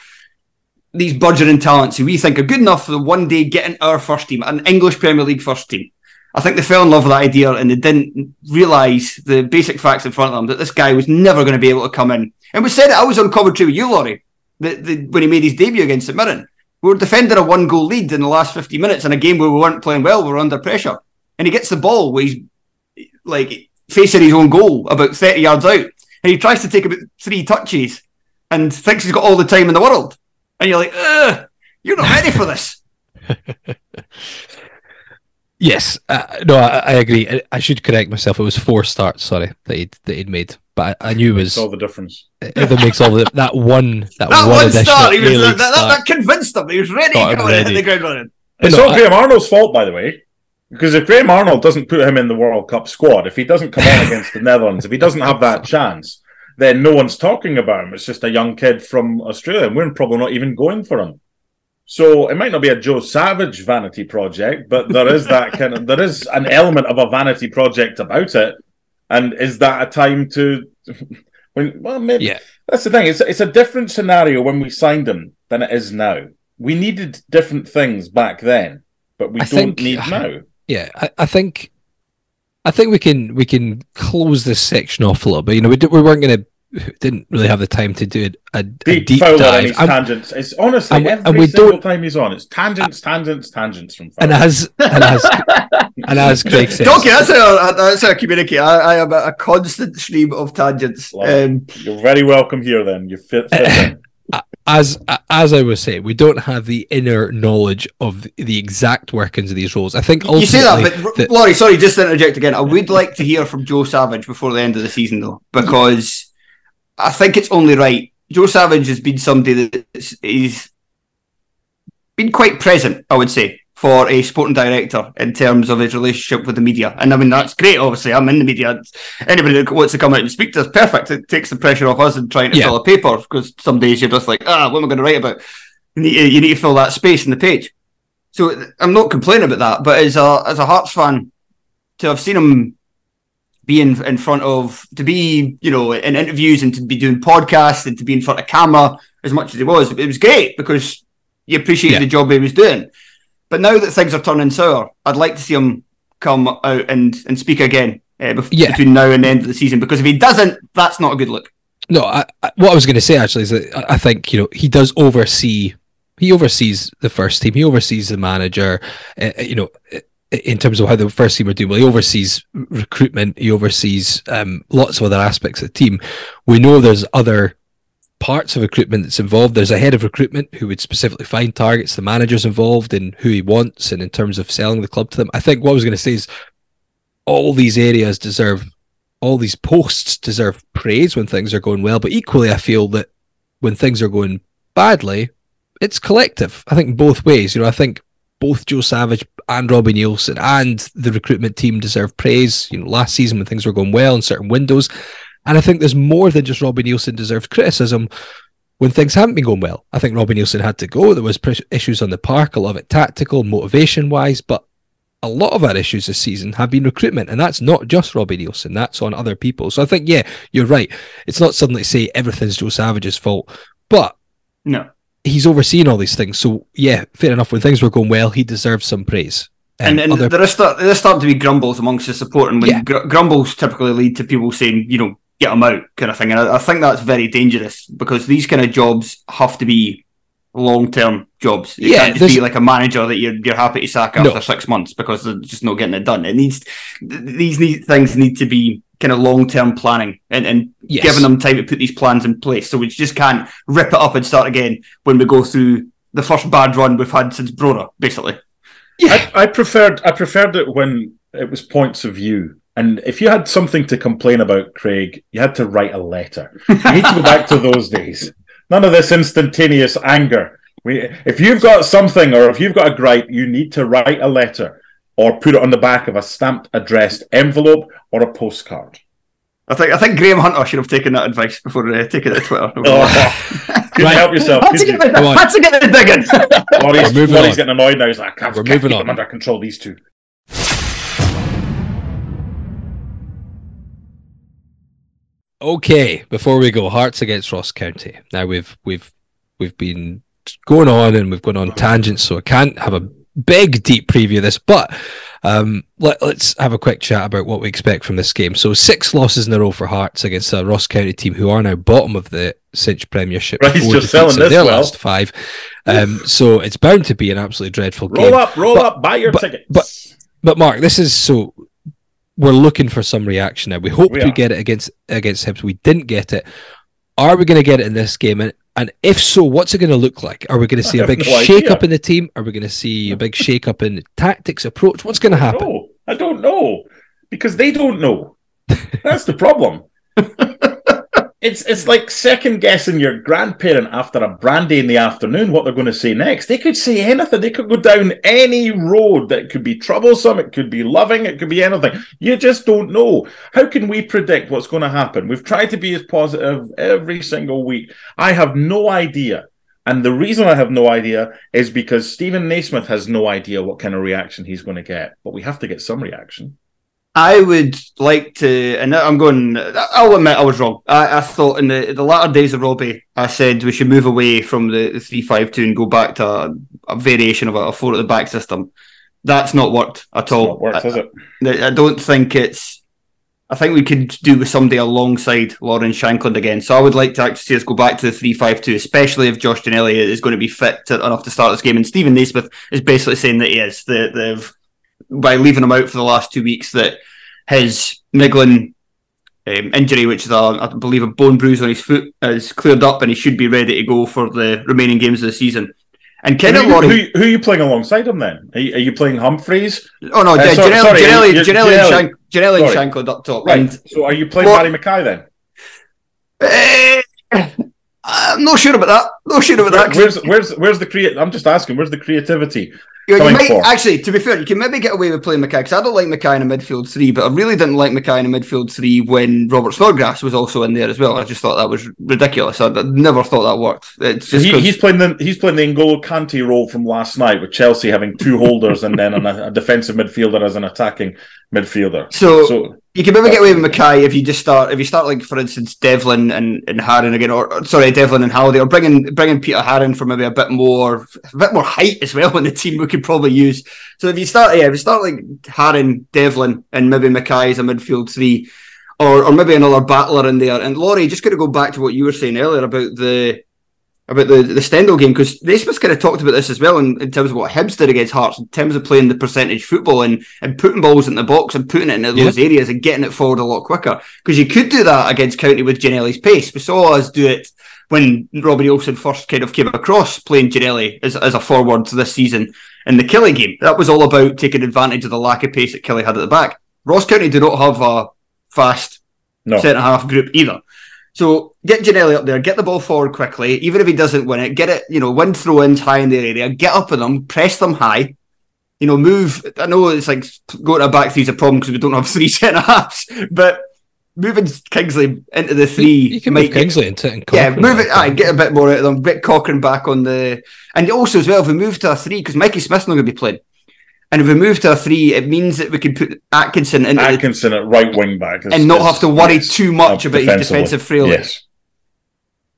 these burgeoning talents who we think are good enough for one day getting our first team, an English Premier League first team. I think they fell in love with that idea and they didn't realise the basic facts in front of them, that this guy was never going to be able to come in. And we said it, I was on commentary with you, Laurie, that, that when he made his debut against St Mirren. We were defending a one-goal lead in the last fifty minutes in a game where we weren't playing well, we were under pressure. And he gets the ball where he's like facing his own goal about thirty yards out. And he tries to take about three touches and thinks he's got all the time in the world. And you're like, ugh, you're not ready for this. Yes, uh, no, I, I agree. I, I should correct myself. It was four starts, sorry, that he'd, that he'd made. But I, I knew it was... It makes all the difference. It, it makes all the... That one... That, that one, one start, he was, that, that, start. That convinced him. He was ready to go in the ground running. It's no, all I, Graham Arnold's fault, by the way. Because if Graham Arnold doesn't put him in the World Cup squad, if he doesn't come on against the Netherlands, if he doesn't have that chance, then no one's talking about him. It's just a young kid from Australia, and we're probably not even going for him. So it might not be a Joe Savage vanity project, but there is that kind of there is an element of a vanity project about it. And is that a time to? When, well, maybe yeah. That's the thing. It's it's a different scenario when we signed him than it is now. We needed different things back then, but we I don't think, need now. Yeah, I, I think, I think we can we can close this section off a little bit. You know, we did, we weren't going to. Didn't really have the time to do a, a deep, deep Fowler dive. And his tangents. It's honestly and, every and we single don't, time he's on. It's tangents, tangents, tangents from Fowler. And as and as and as Craig says, okay, that's how that's how I communicate. I, I am a constant stream of tangents. Well, um, you're very welcome here. Then you fit. fit uh, in. As as I was saying, we don't have the inner knowledge of the exact workings of these roles. I think ultimately you say that, but the, Laurie, sorry, just to interject again. I would like to hear from Joe Savage before the end of the season, though, because. I think it's only right. Joe Savage has been somebody that he's been quite present, I would say, for a sporting director in terms of his relationship with the media. And I mean, that's great, obviously. I'm in the media. Anybody that wants to come out and speak to us, perfect. It takes the pressure off us in trying to yeah. fill a paper, because some days you're just like, ah, what am I going to write about? You need, you need to fill that space in the page. So I'm not complaining about that, but as a, as a Hearts fan, to have seen him be in, in front of, to be, you know, in interviews and to be doing podcasts and to be in front of camera as much as he was. It was great because you appreciated yeah. the job he was doing. But now that things are turning sour, I'd like to see him come out and, and speak again uh, bef- yeah. between now and the end of the season, because if he doesn't, that's not a good look. No, I, I, what I was going to say actually is that I, I think, you know, he does oversee, he oversees the first team, he oversees the manager, uh, you know, in terms of how the first team are doing well. He oversees recruitment, he oversees um, lots of other aspects of the team. We know there's other parts of recruitment that's involved. There's a head of recruitment who would specifically find targets, the manager's involved in who he wants and in terms of selling the club to them. I think what I was going to say is all these areas deserve, all these posts deserve praise when things are going well, but equally I feel that when things are going badly, it's collective. I think both ways. You know, I think both Joe Savage and Robbie Neilson and the recruitment team deserve praise. You know, last season when things were going well in certain windows, and I think there's more than just Robbie Neilson deserved criticism when things haven't been going well. I think Robbie Neilson had to go. There was issues on the park, a lot of it tactical, motivation-wise, but a lot of our issues this season have been recruitment, and that's not just Robbie Neilson, that's on other people. So I think, yeah, you're right. It's not suddenly to say everything's Joe Savage's fault, but no. He's overseeing all these things, so yeah, fair enough. When things were going well, he deserves some praise. Um, and and other... there is start there start to be grumbles amongst the support, and when yeah. gr- grumbles typically lead to people saying, you know, get them out, kind of thing. And I, I think that's very dangerous, because these kind of jobs have to be long term jobs. It yeah, can't just there's... be like a manager that you're you're happy to sack after no. six months because they're just not getting it done. It needs these need, things need to be kind of long-term planning and, and yes. giving them time to put these plans in place. So we just can't rip it up and start again when we go through the first bad run we've had since Brora, basically. Yeah. I, I preferred I preferred it when it was points of view. And if you had something to complain about, Craig, you had to write a letter. You need to go back to those days. None of this instantaneous anger. We, if you've got something or if you've got a gripe, you need to write a letter. Or put it on the back of a stamped, addressed envelope or a postcard. I think I think Graham Hunter should have taken that advice before uh, taking it to Twitter. Oh, couldn't right. help yourself. Had to, you? get the, had to get the digging. Laurie's, We're Laurie's getting annoyed now. He's like, I can't, We're can't keep on. them under control, these two. Okay, before we go, Hearts against Ross County. Now we've we've we've been going on and we've gone on tangents, so I can't have a big deep preview of this, but um, let, let's have a quick chat about what we expect from this game. So six losses in a row for Hearts against a Ross County team who are now bottom of the Cinch Premiership. Right, he's just selling this their well. Last five. Um, so it's bound to be an absolutely dreadful roll game. Roll up, roll but, up, buy your but, tickets. But, but, but Mark, this is so. We're looking for some reaction now. We hoped we, we get it against against Hibs. We didn't get it. Are we going to get it in this game? And, and if so, what's it going to look like? Are we going to see I a big no shake-up in the team? Are we going to see a big shake-up in tactics, approach? What's going to happen? Know. I don't know. Because they don't know. That's the problem. It's it's like second-guessing your grandparent after a brandy in the afternoon, what they're going to say next. They could say anything. They could go down any road that could be troublesome. It could be loving. It could be anything. You just don't know. How can we predict what's going to happen? We've tried to be as positive every single week. I have no idea. And the reason I have no idea is because Stephen Naismith has no idea what kind of reaction he's going to get. But we have to get some reaction. I would like to, and I'm going, I'll admit I was wrong. I, I thought in the, the latter days of Robbie, I said we should move away from the, the three five two and go back to a, a variation of a, a four at the back system. That's not worked at all. It's not worked, I, is it? I, I don't think it's, I think we could do with somebody alongside Lawrence Shankland again. So I would like to actually see us go back to the three five two, especially if Josh Ginelli is going to be fit to, enough to start this game. And Stephen Naismith is basically saying that he is. That they've by leaving him out for the last two weeks, that his niggling um, injury, which is, a, I believe, a bone bruise on his foot, is cleared up and he should be ready to go for the remaining games of the season. And Ken and Laurie... Who, who are you playing alongside him, then? Are you, are you playing Humphreys? Oh, no, uh, yeah, sorry, Ginelli, sorry, Ginelli, Ginelli, Ginelli and, Shank, and Shankland up top. Right, and, so are you playing well, Barrie McKay, then? Uh, I'm not sure about that. Not sure about that. Where's, where's, where's the creativity? I'm just asking, where's the creativity? You might, actually, to be fair, you can maybe get away with playing McKay, because I don't like McKay in a midfield three, but I really didn't like McKay in a midfield three when Robert Snodgrass was also in there as well. I just thought that was ridiculous. I never thought that worked. It's just he, he's playing the he's playing the N'Golo Kante role from last night, with Chelsea having two holders and then a, a defensive midfielder as an attacking midfielder. So, so you can maybe get away with McKay if you just start if you start like, for instance, Devlin and, and Harran again, or, or sorry, Devlin and Halliday, or bringing bringing Peter Harran for maybe a bit more a bit more height as well in the team. We could probably use. So if you start, yeah, if you start like Harran, Devlin, and maybe McKay as a midfield three, or or maybe another battler in there. And Laurie, just going to go back to what you were saying earlier about the about the, the Stendhal game, because Naismith's kind of talked about this as well in, in terms of what Hibs did against Hearts, in terms of playing the percentage football and, and putting balls in the box and putting it into those yeah. areas and getting it forward a lot quicker. Because you could do that against County with Ginelli's pace. We saw us do it when Robbie Neilson first kind of came across playing Ginelli as, as a forward this season in the Killie game. That was all about taking advantage of the lack of pace that Killie had at the back. Ross County do not have a fast no. centre-half group either. So get Ginelli up there, get the ball forward quickly, even if he doesn't win it, get it, you know, win throw-ins high in their area, get up on them, press them high, you know, move. I know it's like going to a back three is a problem because we don't have three centre-halves, but moving Kingsley into the three. You, you can move Kingsley get, into it and Cochrane. Yeah, move it, aye, get a bit more out of them, get Cochrane back on the... And also as well, if we move to a three, because Mikey Smith's not going to be playing, and if we move to a three, it means that we can put Atkinson into Atkinson the, at right wing back is, and not is, have to worry yes, too much about his defensive frailty. Yes,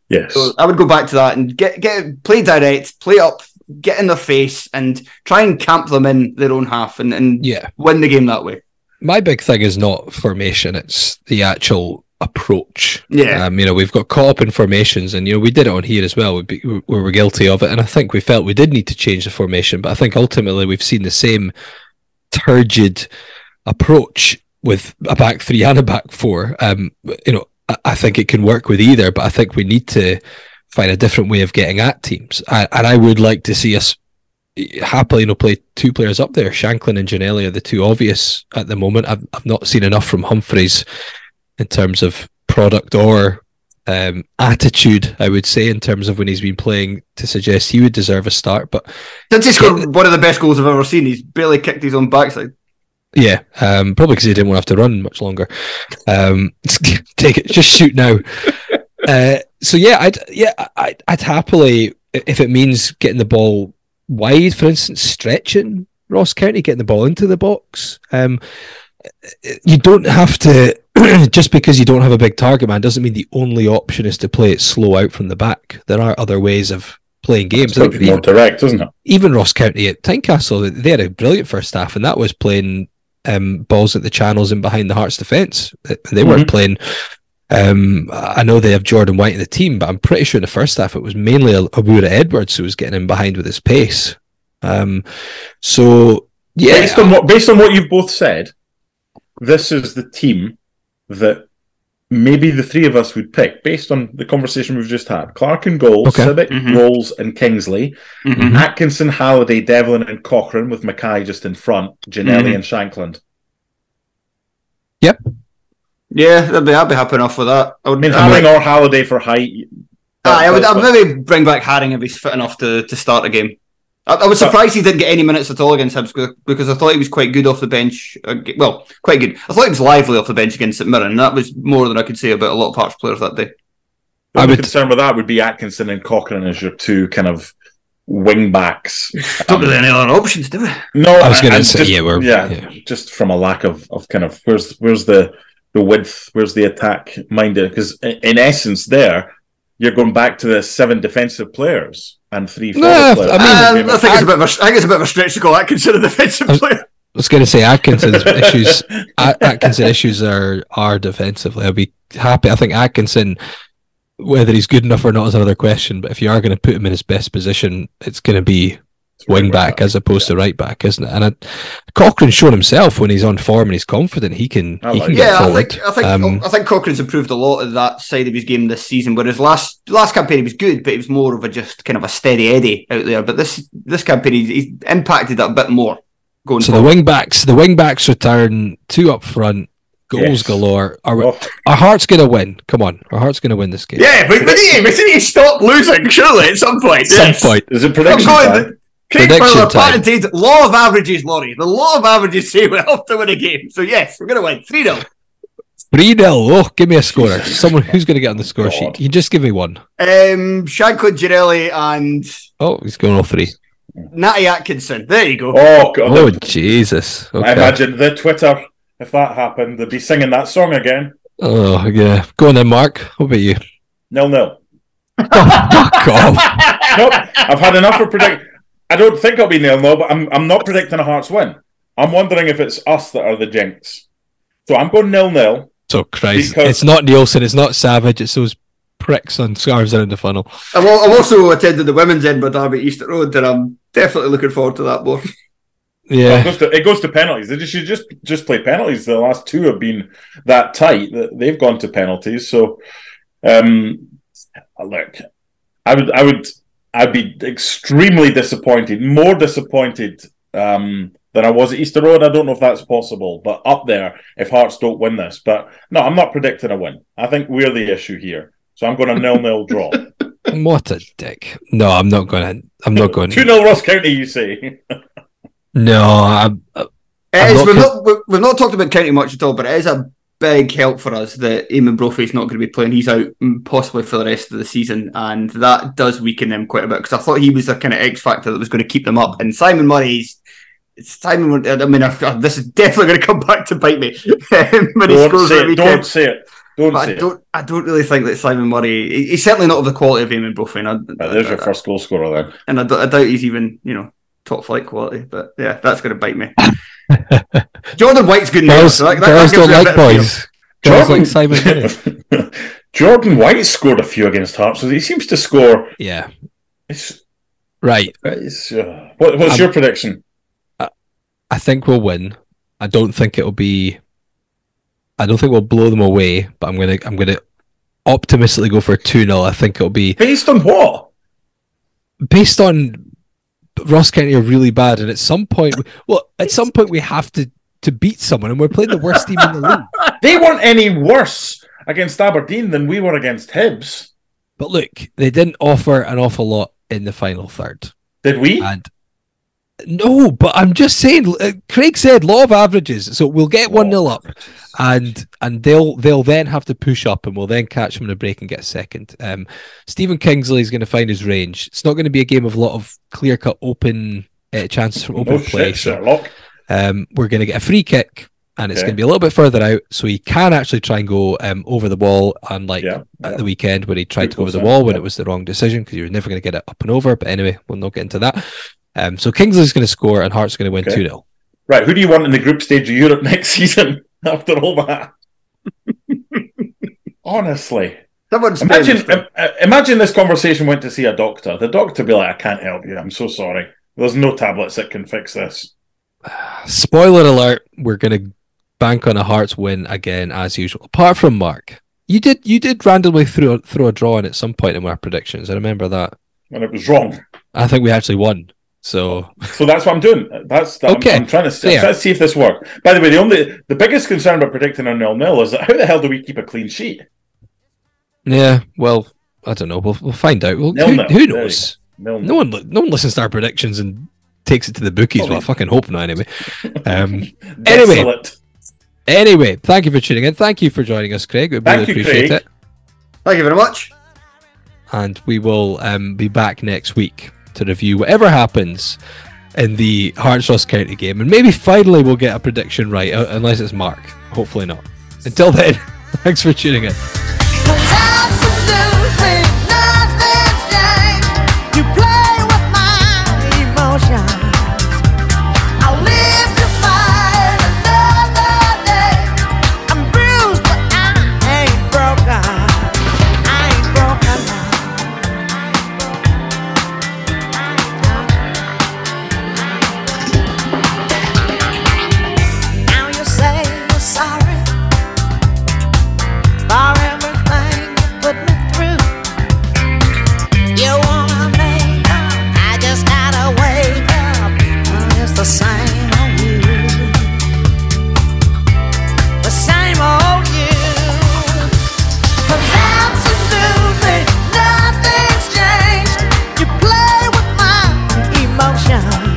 yes. So I would go back to that and get get play direct, play up, get in their face, and try and camp them in their own half, and, and yeah. win the game that way. My big thing is not formation; it's the actual approach. Yeah, um, you know, we've got caught up in formations, and you know, we did it on here as well. We, we were guilty of it, and I think we felt we did need to change the formation. But I think ultimately we've seen the same turgid approach with a back three and a back four. Um, you know, I, I think it can work with either, but I think we need to find a different way of getting at teams. I, and I would like to see us happily, you know, play two players up there. Shankland and Ginelli are the two obvious at the moment. I've I've not seen enough from Humphreys in terms of product or um, attitude, I would say, in terms of when he's been playing, to suggest he would deserve a start. But since he scored one of the best goals I've ever seen, he's barely kicked his own backside. Yeah, um, probably because he didn't want to have to run much longer. Um, take it, just shoot now. Uh, so yeah, I'd yeah, I'd, I'd happily, if it means getting the ball wide, for instance, stretching Ross County, getting the ball into the box. Um, you don't have to. just because you don't have a big target man doesn't mean the only option is to play it slow out from the back. There are other ways of playing games. It's even, more direct, isn't it? Even Ross County at Tynecastle, they had a brilliant first half, and that was playing um, balls at the channels and behind the Hearts' defence. They mm-hmm. weren't playing... Um, I know they have Jordan White in the team, but I'm pretty sure in the first half it was mainly Awura Edwards who was getting in behind with his pace. Um, so, yeah. Based on, what, based on what you've both said, this is the team that maybe the three of us would pick, based on the conversation we've just had. Clark and goal, okay. Sibbick, mm-hmm. Rowles and Kingsley, mm-hmm. Atkinson, Halliday, Devlin and Cochrane, with McKay just in front, Ginelli mm-hmm. and Shankland. Yep. Yeah, I'd be, I'd be happy enough with that. I, would, I mean, Haring or Halliday for height. Aye, I would I'd maybe bring back Haring if he's fit enough to, to start the game. I, I was surprised he didn't get any minutes at all against Hibs, because I thought he was quite good off the bench. Well, quite good. I thought he was lively off the bench against St Mirren, and that was more than I could say about a lot of Hearts players that day. The only concern with that would be Atkinson and Cochrane as your two kind of wing-backs. Don't really um, any other options, do we? No, I was going to say, just, yeah, we're, yeah, yeah. Just from a lack of, of kind of, where's where's the... the width, where's the attack minded? Because in essence there, you're going back to the seven defensive players and three forward no, players. I, mean, uh, I, think it's a bit of a, I think it's a bit of a stretch to call Atkinson a defensive player. I was going to say Atkinson's issues Atkinson issues are, are defensively. I'll be happy. I think Atkinson, whether he's good enough or not is another question, but if you are going to put him in his best position, it's going to be wing back as opposed yeah. to right back, isn't it? And I, Cochrane's shown himself when he's on form and he's confident he can, like he can get yeah, forward. Yeah, I think I think, um, I think Cochrane's improved a lot of that side of his game this season. Whereas last last campaign he was good, but he was more of a just kind of a steady Eddie out there. But this this campaign he's, he's impacted that a bit more. Going so forward. the wing backs, the wing backs return two up front. Goals yes. galore. Our, oh. our Hearts going to win. Come on. Our Hearts going to win this game. Yeah, but we need, we need to stop losing, surely, at some point. At some yes. point. There's a prediction time. Craig Fowler patented law of averages, Laurie. The law of averages say we have to win a game. So, yes, we're going to win. three nil three nil Oh, give me a scorer. Someone who's going to get on the score God. sheet. You just give me one. Um, Shankland, Ginelli and... Oh, he's going all three. Natty Atkinson. There you go. Oh, God. Oh, Jesus. Okay. I imagine the Twitter, if that happened, they'd be singing that song again. Oh, yeah. Go on then, Mark. What about you? nil nil Oh, fuck off. Nope. I've had enough of predict. I don't think it'll be nil nil, but I'm I'm not predicting a Hearts win. I'm wondering if it's us that are the jinx. So I'm going nil nil. So Christ, it's not Neilson, it's not Savage, it's those pricks on Scarves Around the Funnel. I've also attended the women's Edinburgh Derby Easter Road, and I'm definitely looking forward to that more. Yeah, it goes to, it goes to penalties. They just, you just just play penalties. The last two have been that tight that they've gone to penalties. So, um, look, I would I would. I'd be extremely disappointed, more disappointed um, than I was at Easter Road. I don't know if that's possible, but up there, if Hearts don't win this. But no, I'm not predicting a win. I think we're the issue here. So I'm going to nil nil draw. What a dick. No, I'm not going to. I'm not going to. two nil Ross County, you say? No. I'm, I'm it is, not we've, con- not, we've not talked about County much at all, but it is a big help for us that Eamon Brophy's not going to be playing. He's out possibly for the rest of the season, and that does weaken them quite a bit, because I thought he was the kind of X factor that was going to keep them up. And Simon Murray's Simon. I mean, I, I, this is definitely going to come back to bite me. when he scores it, don't say it. Don't but say I don't, it. I don't really think that Simon Murray. He, he's certainly not of the quality of Eamon Brophy. And I, right, there's I, your I, first goal scorer then. And I, I doubt he's even, you know, top flight quality. But yeah, that's going to bite me. Jordan White's good news. So that, that don't like boys. Jordan, like Simon Jordan White scored a few against Hearts, so he seems to score. Yeah, it's, right. It's, uh, what, what's I'm, your prediction? I, I think we'll win. I don't think it'll be. I don't think we'll blow them away, but I'm gonna. I'm gonna optimistically go for two nil I think it'll be based on what? Based on. Ross County are really bad, and at some point, well, at some point we have to, to beat someone, and we're playing the worst team in the league. They weren't any worse against Aberdeen than we were against Hibs. But look, they didn't offer an awful lot in the final third. Did we? And no, but I'm just saying. Uh, Craig said law of averages, so we'll get one nil up, and and they'll they'll then have to push up, and we'll then catch them in a break and get a second. Um, Stephen Kingsley is going to find his range. It's not going to be a game of a lot of clear cut open uh, chances from open no play. Shit, so, um, we're going to get a free kick, and it's okay. going to be a little bit further out, so he can actually try and go um, over the wall, unlike yeah, yeah. at the weekend when he tried Pretty to go over the wall when yeah. it was the wrong decision because you were never going to get it up and over. But anyway, we'll not get into that. Um, so Kingsley's going to score and Hearts going to win okay. two nil. Right, who do you want in the group stage of Europe next season after all that? Honestly. Imagine, um, imagine this conversation went to see a doctor. The doctor would be like, I can't help you. I'm so sorry. There's no tablets that can fix this. Spoiler alert, we're going to bank on a Hearts win again, as usual. Apart from Mark. You did you did randomly throw, throw a draw in at some point in my predictions. I remember that. And it was wrong. I think we actually won. So so that's what I'm doing. That's that okay. I'm, I'm trying to see, I'm trying to see if this works. By the way, the only the biggest concern about predicting a nil-nil is that how the hell do we keep a clean sheet? Yeah, well, I don't know. We'll we'll find out. We'll, nil, who, nil. who knows? Nil, no one no one listens to our predictions and takes it to the bookies. Well, I fucking hope not. Anyway, um, anyway, anyway. Thank you for tuning in. Thank you for joining us, Craig. We really appreciate Craig. it. Thank you very much. And we will um, be back next week to review whatever happens in the Hearts Ross County game, and maybe finally we'll get a prediction right, unless it's Mark. Hopefully not. Until then, thanks for tuning in. Absolutely nothing's right. You play with my emotions. I live to fight another day. I'm bruised, but I ain't broken. I ain't broken. Now you say you're sorry for everything. Put me through. You wanna make up, I just gotta wake up. Oh, it's the same old you, the same old you. 'Cause absolutely nothing's changed. You play with my emotions.